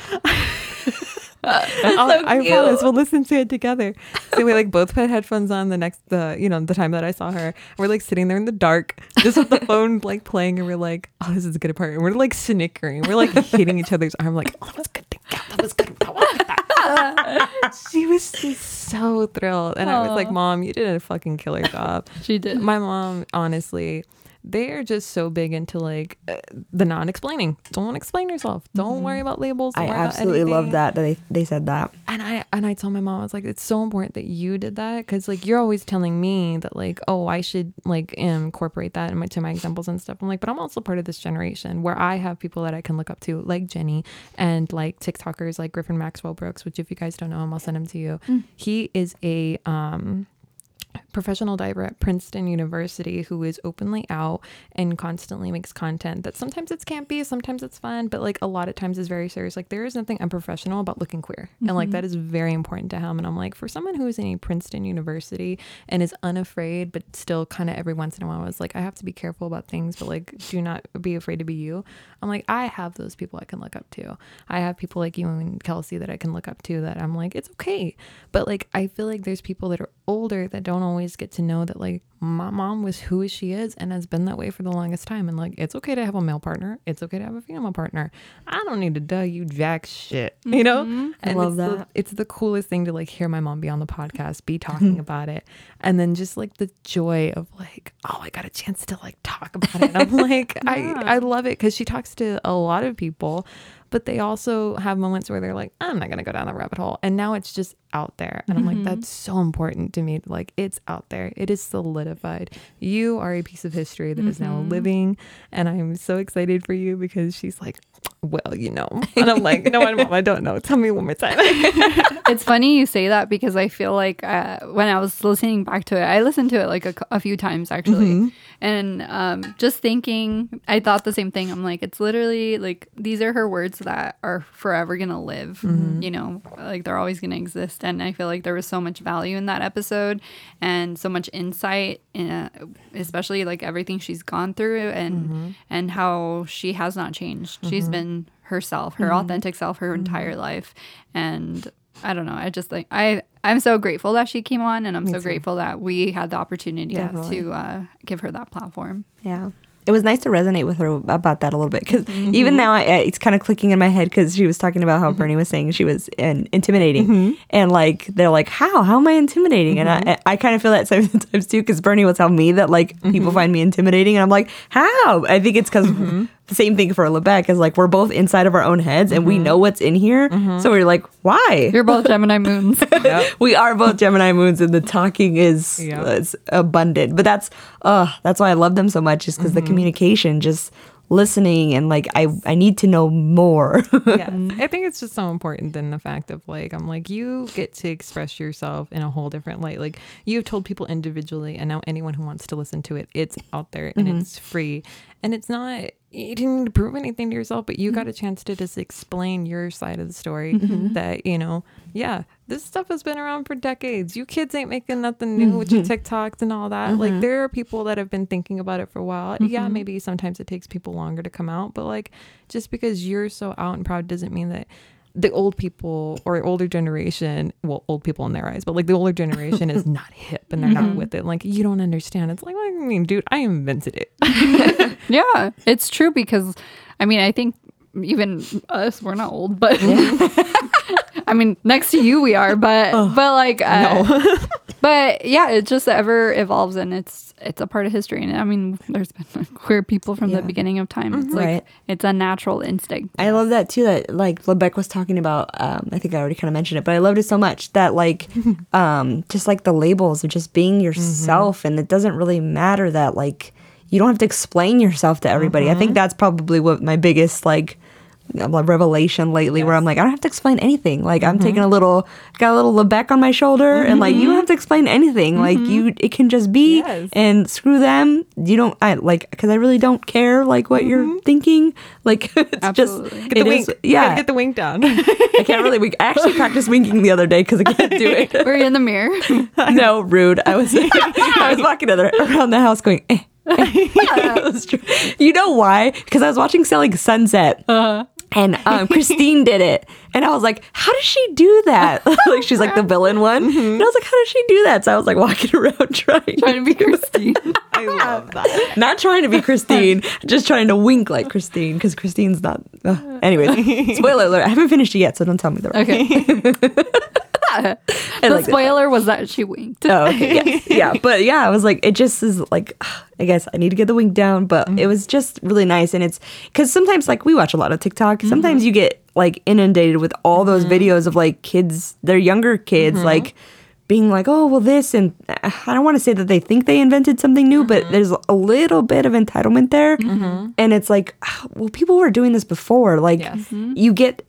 Uh, so I promise we'll listen to it together. So we like both put headphones on the next the you know the time that I saw her. We're like sitting there in the dark just with the phone like playing, and we're like, "Oh, this is a good part," and we're like snickering, we're like hitting each other's arm like, "Oh, that's good thing. Yeah, that was good." She was just so thrilled, and aww. I was like, "Mom, you did a fucking killer job." She did. My mom, honestly, they're just so big into like uh, the non-explaining. Don't explain yourself. Don't mm-hmm. worry about labels. Don't I worry absolutely about love that, that they, they said that. And I and I told my mom, I was like, it's so important that you did that, because like you're always telling me that like, oh, I should like incorporate that into my examples and stuff. I'm like, but I'm also part of this generation where I have people that I can look up to, like Jenny, and like TikTokers like Griffin Maxwell Brooks, which if you guys don't know him, I'll send him to you. Mm. He is a um. professional diver at Princeton University who is openly out and constantly makes content that sometimes it's campy, sometimes it's fun, but like a lot of times is very serious. Like there is nothing unprofessional about looking queer, mm-hmm. and like that is very important to him. And I'm like, for someone who is in a Princeton University and is unafraid, but still kind of every once in a while is like, I have to be careful about things, but like do not be afraid to be you. I'm like, I have those people I can look up to. I have people like you and Kelsey that I can look up to that I'm like, it's okay. But like I feel like there's people that are older that don't always get to know that like my mom was who she is and has been that way for the longest time, and like it's okay to have a male partner, it's okay to have a female partner, I don't need to tell you jack shit, you know. Mm-hmm. And I love it's that the, it's the coolest thing to like hear my mom be on the podcast, be talking about it, and then just like the joy of like, oh, I got a chance to like talk about it, and I'm like yeah. I I love it because she talks to a lot of people, but they also have moments where they're like, I'm not going to go down the rabbit hole. And now it's just out there. And I'm mm-hmm. like, that's so important to me. Like, it's out there. It is solidified. You are a piece of history that mm-hmm. is now living. And I'm so excited for you, because she's like, well, you know. And I'm like, no, I, Mom, I don't know. Tell me one more time. It's funny you say that, because I feel like uh, when I was listening back to it, I listened to it like a, a few times, actually. Mm-hmm. And um, just thinking, I thought the same thing. I'm like, it's literally like, these are her words that are forever gonna live, mm-hmm. you know, like they're always gonna exist. And I feel like there was so much value in that episode and so much insight in, uh, especially like everything she's gone through, and mm-hmm. and how she has not changed. Mm-hmm. She's been herself, her mm-hmm. authentic self, her mm-hmm. entire life. And I don't know, I just like I I'm so grateful that she came on, and I'm Me so too. grateful that we had the opportunity Definitely. to uh give her that platform. Yeah. It was nice to resonate with her about that a little bit, because mm-hmm. even now I, it's kind of clicking in my head, because she was talking about how mm-hmm. Bernie was saying she was in, intimidating. Mm-hmm. And like they're like, how? How am I intimidating? Mm-hmm. And I, I kind of feel that sometimes too, because Bernie will tell me that like mm-hmm. people find me intimidating. And I'm like, how? I think it's because mm-hmm. the same thing for Lebec is like we're both inside of our own heads and mm-hmm. we know what's in here. Mm-hmm. So we're like, why? You're both Gemini moons. Yep. We are both Gemini moons, and the talking is, yep. is abundant. But that's uh, that's why I love them so much, is because mm-hmm. the communication, just listening, and like I, I need to know more. Yeah, I think it's just so important than the fact of like, I'm like, you get to express yourself in a whole different light. Like you've told people individually, and now anyone who wants to listen to it, it's out there and mm-hmm. it's free, and it's not, you didn't need to prove anything to yourself, but you mm-hmm. got a chance to just explain your side of the story, mm-hmm. that, you know, yeah, this stuff has been around for decades. You kids ain't making nothing new mm-hmm. with your TikToks and all that. Mm-hmm. Like there are people that have been thinking about it for a while. Mm-hmm. Yeah, maybe sometimes it takes people longer to come out, but like just because you're so out and proud doesn't mean that the old people or older generation, well, old people in their eyes, but like the older generation is not hip and they're mm-hmm. not with it. Like, you don't understand. It's like, what do you mean, dude? I invented it. Yeah, it's true, because I mean, I think even us, we're not old, but yeah. I mean, next to you we are, but oh, but like, uh, no. But yeah, it just ever evolves, and it's it's a part of history. And I mean, there's been queer people from yeah. the beginning of time. Mm-hmm. It's like right. it's a natural instinct. I love that too. That like Lebec was talking about. Um, I think I already kind of mentioned it, but I loved it so much that like, um, just like the labels of just being yourself, mm-hmm. and it doesn't really matter that like you don't have to explain yourself to everybody. Mm-hmm. I think that's probably what my biggest like. revelation lately, yes. where I'm like, I don't have to explain anything. Like mm-hmm. I'm taking a little, got a little Lebec on my shoulder, mm-hmm. and like you don't have to explain anything. Mm-hmm. Like you, it can just be, yes. and screw them. You don't, I like, because I really don't care like what mm-hmm. you're thinking. Like it's Absolutely. just get the wink. Is, yeah, get the wink down. I can't really wink. I actually practiced winking the other day because I can't do it. Were you in the mirror? No, rude. I was, I was walking other, around the house going. Eh. You know why? Because I was watching Selling Sunset, uh-huh. and um, Christine did it, and I was like, how does she do that? Like she's like the villain one, mm-hmm. and I was like, how does she do that? So I was like walking around trying, trying to be Christine. I love that. Not trying to be Christine, just trying to wink like Christine, because Christine's not uh, anyway. Spoiler alert, I haven't finished it yet, so don't tell me the right. Okay. Yeah. And the like, spoiler was that she winked. Oh, okay. Yes. Yeah. But yeah, I was like, it just is like, I guess I need to get the wink down. But mm-hmm. it was just really nice. And it's because sometimes like we watch a lot of TikTok. Mm-hmm. Sometimes you get like inundated with all those mm-hmm. videos of like kids, they're younger kids, mm-hmm. like being like, oh, well, this. And I don't want to say that they think they invented something new, mm-hmm. but there's a little bit of entitlement there. Mm-hmm. And it's like, well, people were doing this before. Like yes. you get...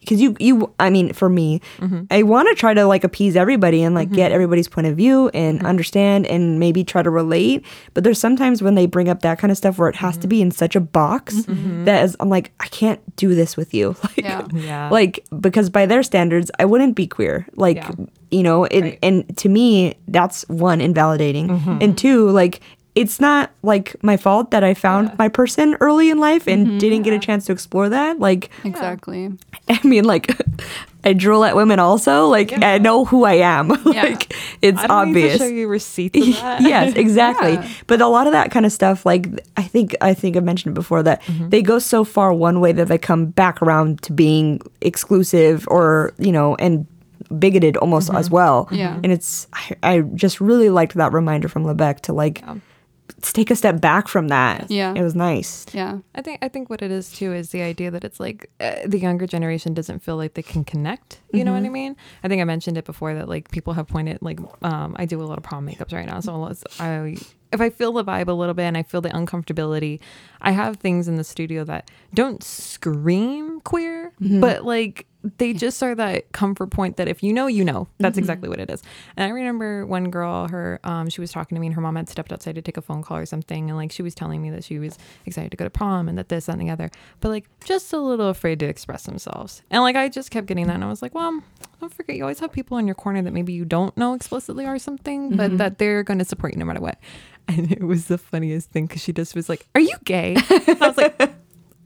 Because you, you, I mean, for me, mm-hmm. I want to try to like appease everybody and like mm-hmm. get everybody's point of view and mm-hmm. understand and maybe try to relate. But there's sometimes when they bring up that kind of stuff where it has mm-hmm. to be in such a box mm-hmm. that is, I'm like, I can't do this with you. Like, yeah. Yeah. like because by their standards, I wouldn't be queer. Like, yeah. you know, and, right. and to me, that's one, invalidating. Mm-hmm. And two, like, it's not like my fault that I found yeah. my person early in life and mm-hmm, didn't yeah. get a chance to explore that. Like exactly. I mean, like I drool at women also. Like yeah. I know who I am. Yeah. Like it's I don't obvious. Need to show you receipts of that. Yes, exactly. yeah. But a lot of that kind of stuff, like I think I think I mentioned before that mm-hmm. they go so far one way that they come back around to being exclusive or you know and. bigoted almost mm-hmm. as well. Yeah, and it's I, I just really liked that reminder from Lebec to like. Yeah. take a step back from that. Yeah, it was nice. Yeah, I think I think what it is too is the idea that it's like uh, the younger generation doesn't feel like they can connect. You mm-hmm. know what I mean? I think I mentioned it before that like people have pointed like um I do a lot of prom makeups right now, so I if I feel the vibe a little bit and I feel the uncomfortability, I have things in the studio that don't scream queer, mm-hmm. but like they just are that comfort point that if you know, you know. That's mm-hmm. exactly what it is. And I remember one girl, her, um, she was talking to me and her mom had stepped outside to take a phone call or something. And like, she was telling me that she was excited to go to prom and that this, that, and the other, but like just a little afraid to express themselves. And like, I just kept getting that. And I was like, well, don't forget, you always have people in your corner that maybe you don't know explicitly or something, mm-hmm. but that they're going to support you no matter what. And it was the funniest thing. Cause she just was like, are you gay? And I was like,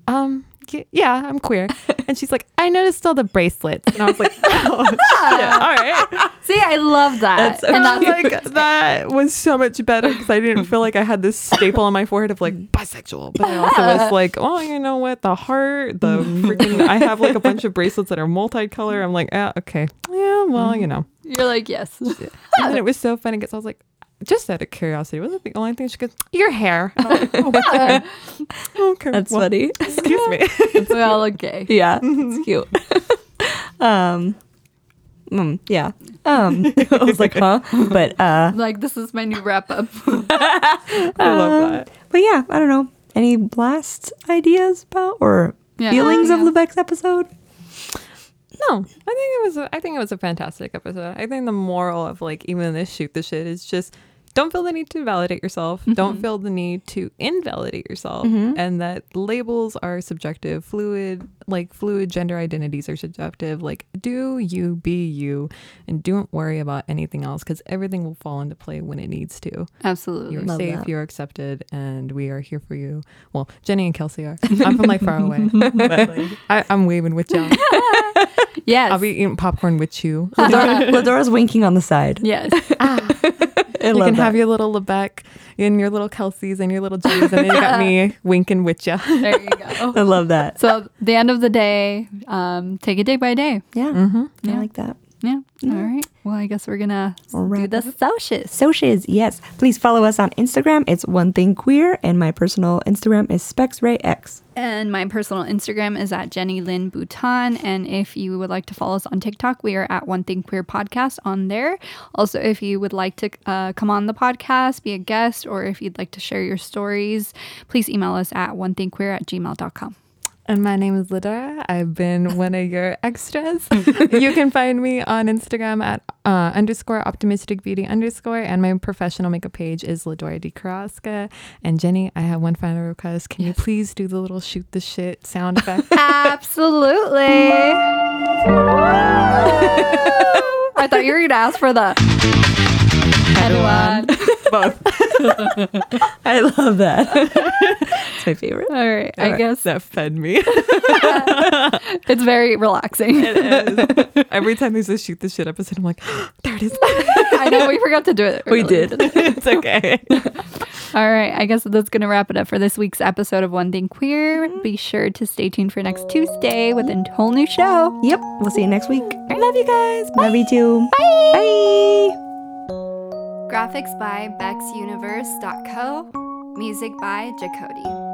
um, yeah, I'm queer. And she's like, I noticed all the bracelets. And I was like, oh, yeah, all right. See, I love that. That's and I was like, that was so much better because I didn't feel like I had this staple on my forehead of like bisexual. But I also was like, oh, you know what? The heart, the freaking, I have like a bunch of bracelets that are multicolor. I'm like, ah, okay. Yeah, well, you know. You're like, yes. And it was so funny because I was like, just out of curiosity, wasn't the only thing she goes, your hair. Like, oh, yeah. Okay. That's well, funny. Excuse me. It's all okay. Yeah. It's cute. um, mm, yeah. Um, I was like, huh? But, uh. Like, this is my new wrap up. I love that. Um, but yeah, I don't know. Any blast ideas about or yeah. feelings yeah. of Lebec's episode? No, I think it was. A, I think it was a fantastic episode. I think the moral of like even this shoot the shit is just don't feel the need to validate yourself. Mm-hmm. Don't feel the need to invalidate yourself, mm-hmm. and that labels are subjective, fluid. Like fluid gender identities are subjective. Like do you be you, and don't worry about anything else because everything will fall into play when it needs to. Absolutely, you're Love safe, that. You're accepted, and we are here for you. Well, Jenny and Kelsey are. I'm from like far away, but like, I, I'm waving with y'all. Yes. I'll be eating popcorn with you. Ladora, Ladora's winking on the side. Yes. Ah. I you love can that. Have your little Lebec and your little Kelseys and your little J's, and then you got me winking with you. There you go. I love that. So the end of the day, um, take it day by day. Yeah. Mm-hmm. yeah. I like that. Yeah. yeah. All right. Well, I guess we're going to do the socials. Socials, yes. Please follow us on Instagram. It's One Thing Queer. And my personal Instagram is SpexRayX. And my personal Instagram is at Jenny Lynn Bouton. And if you would like to follow us on TikTok, we are at One Thing Queer Podcast on there. Also, if you would like to uh, come on the podcast, be a guest, or if you'd like to share your stories, please email us at onethingqueer at gmail dot com. And my name is Ladora. I've been one of your extras. You can find me on Instagram at uh, underscore optimistic beauty underscore. And my professional makeup page is Ladora D. Kraska. And Jenny, I have one final request. Can yes. you please do the little shoot the shit sound effect? Absolutely. I thought you were going to ask for the head both. I love that. It's my favorite. All right. All I right. guess that fed me. It's very relaxing. It is. Every time there's a shoot the shit episode, I'm like, oh, there it is. I know we forgot to do it. Early. We did. It's okay. All right. I guess that's going to wrap it up for this week's episode of One Thing Queer. Be sure to stay tuned for next Tuesday with a whole new show. Yep. We'll see you next week. Right. Love you guys. Bye. Love you too. Bye. Bye. Graphics by bex universe dot co. Music by Jacody.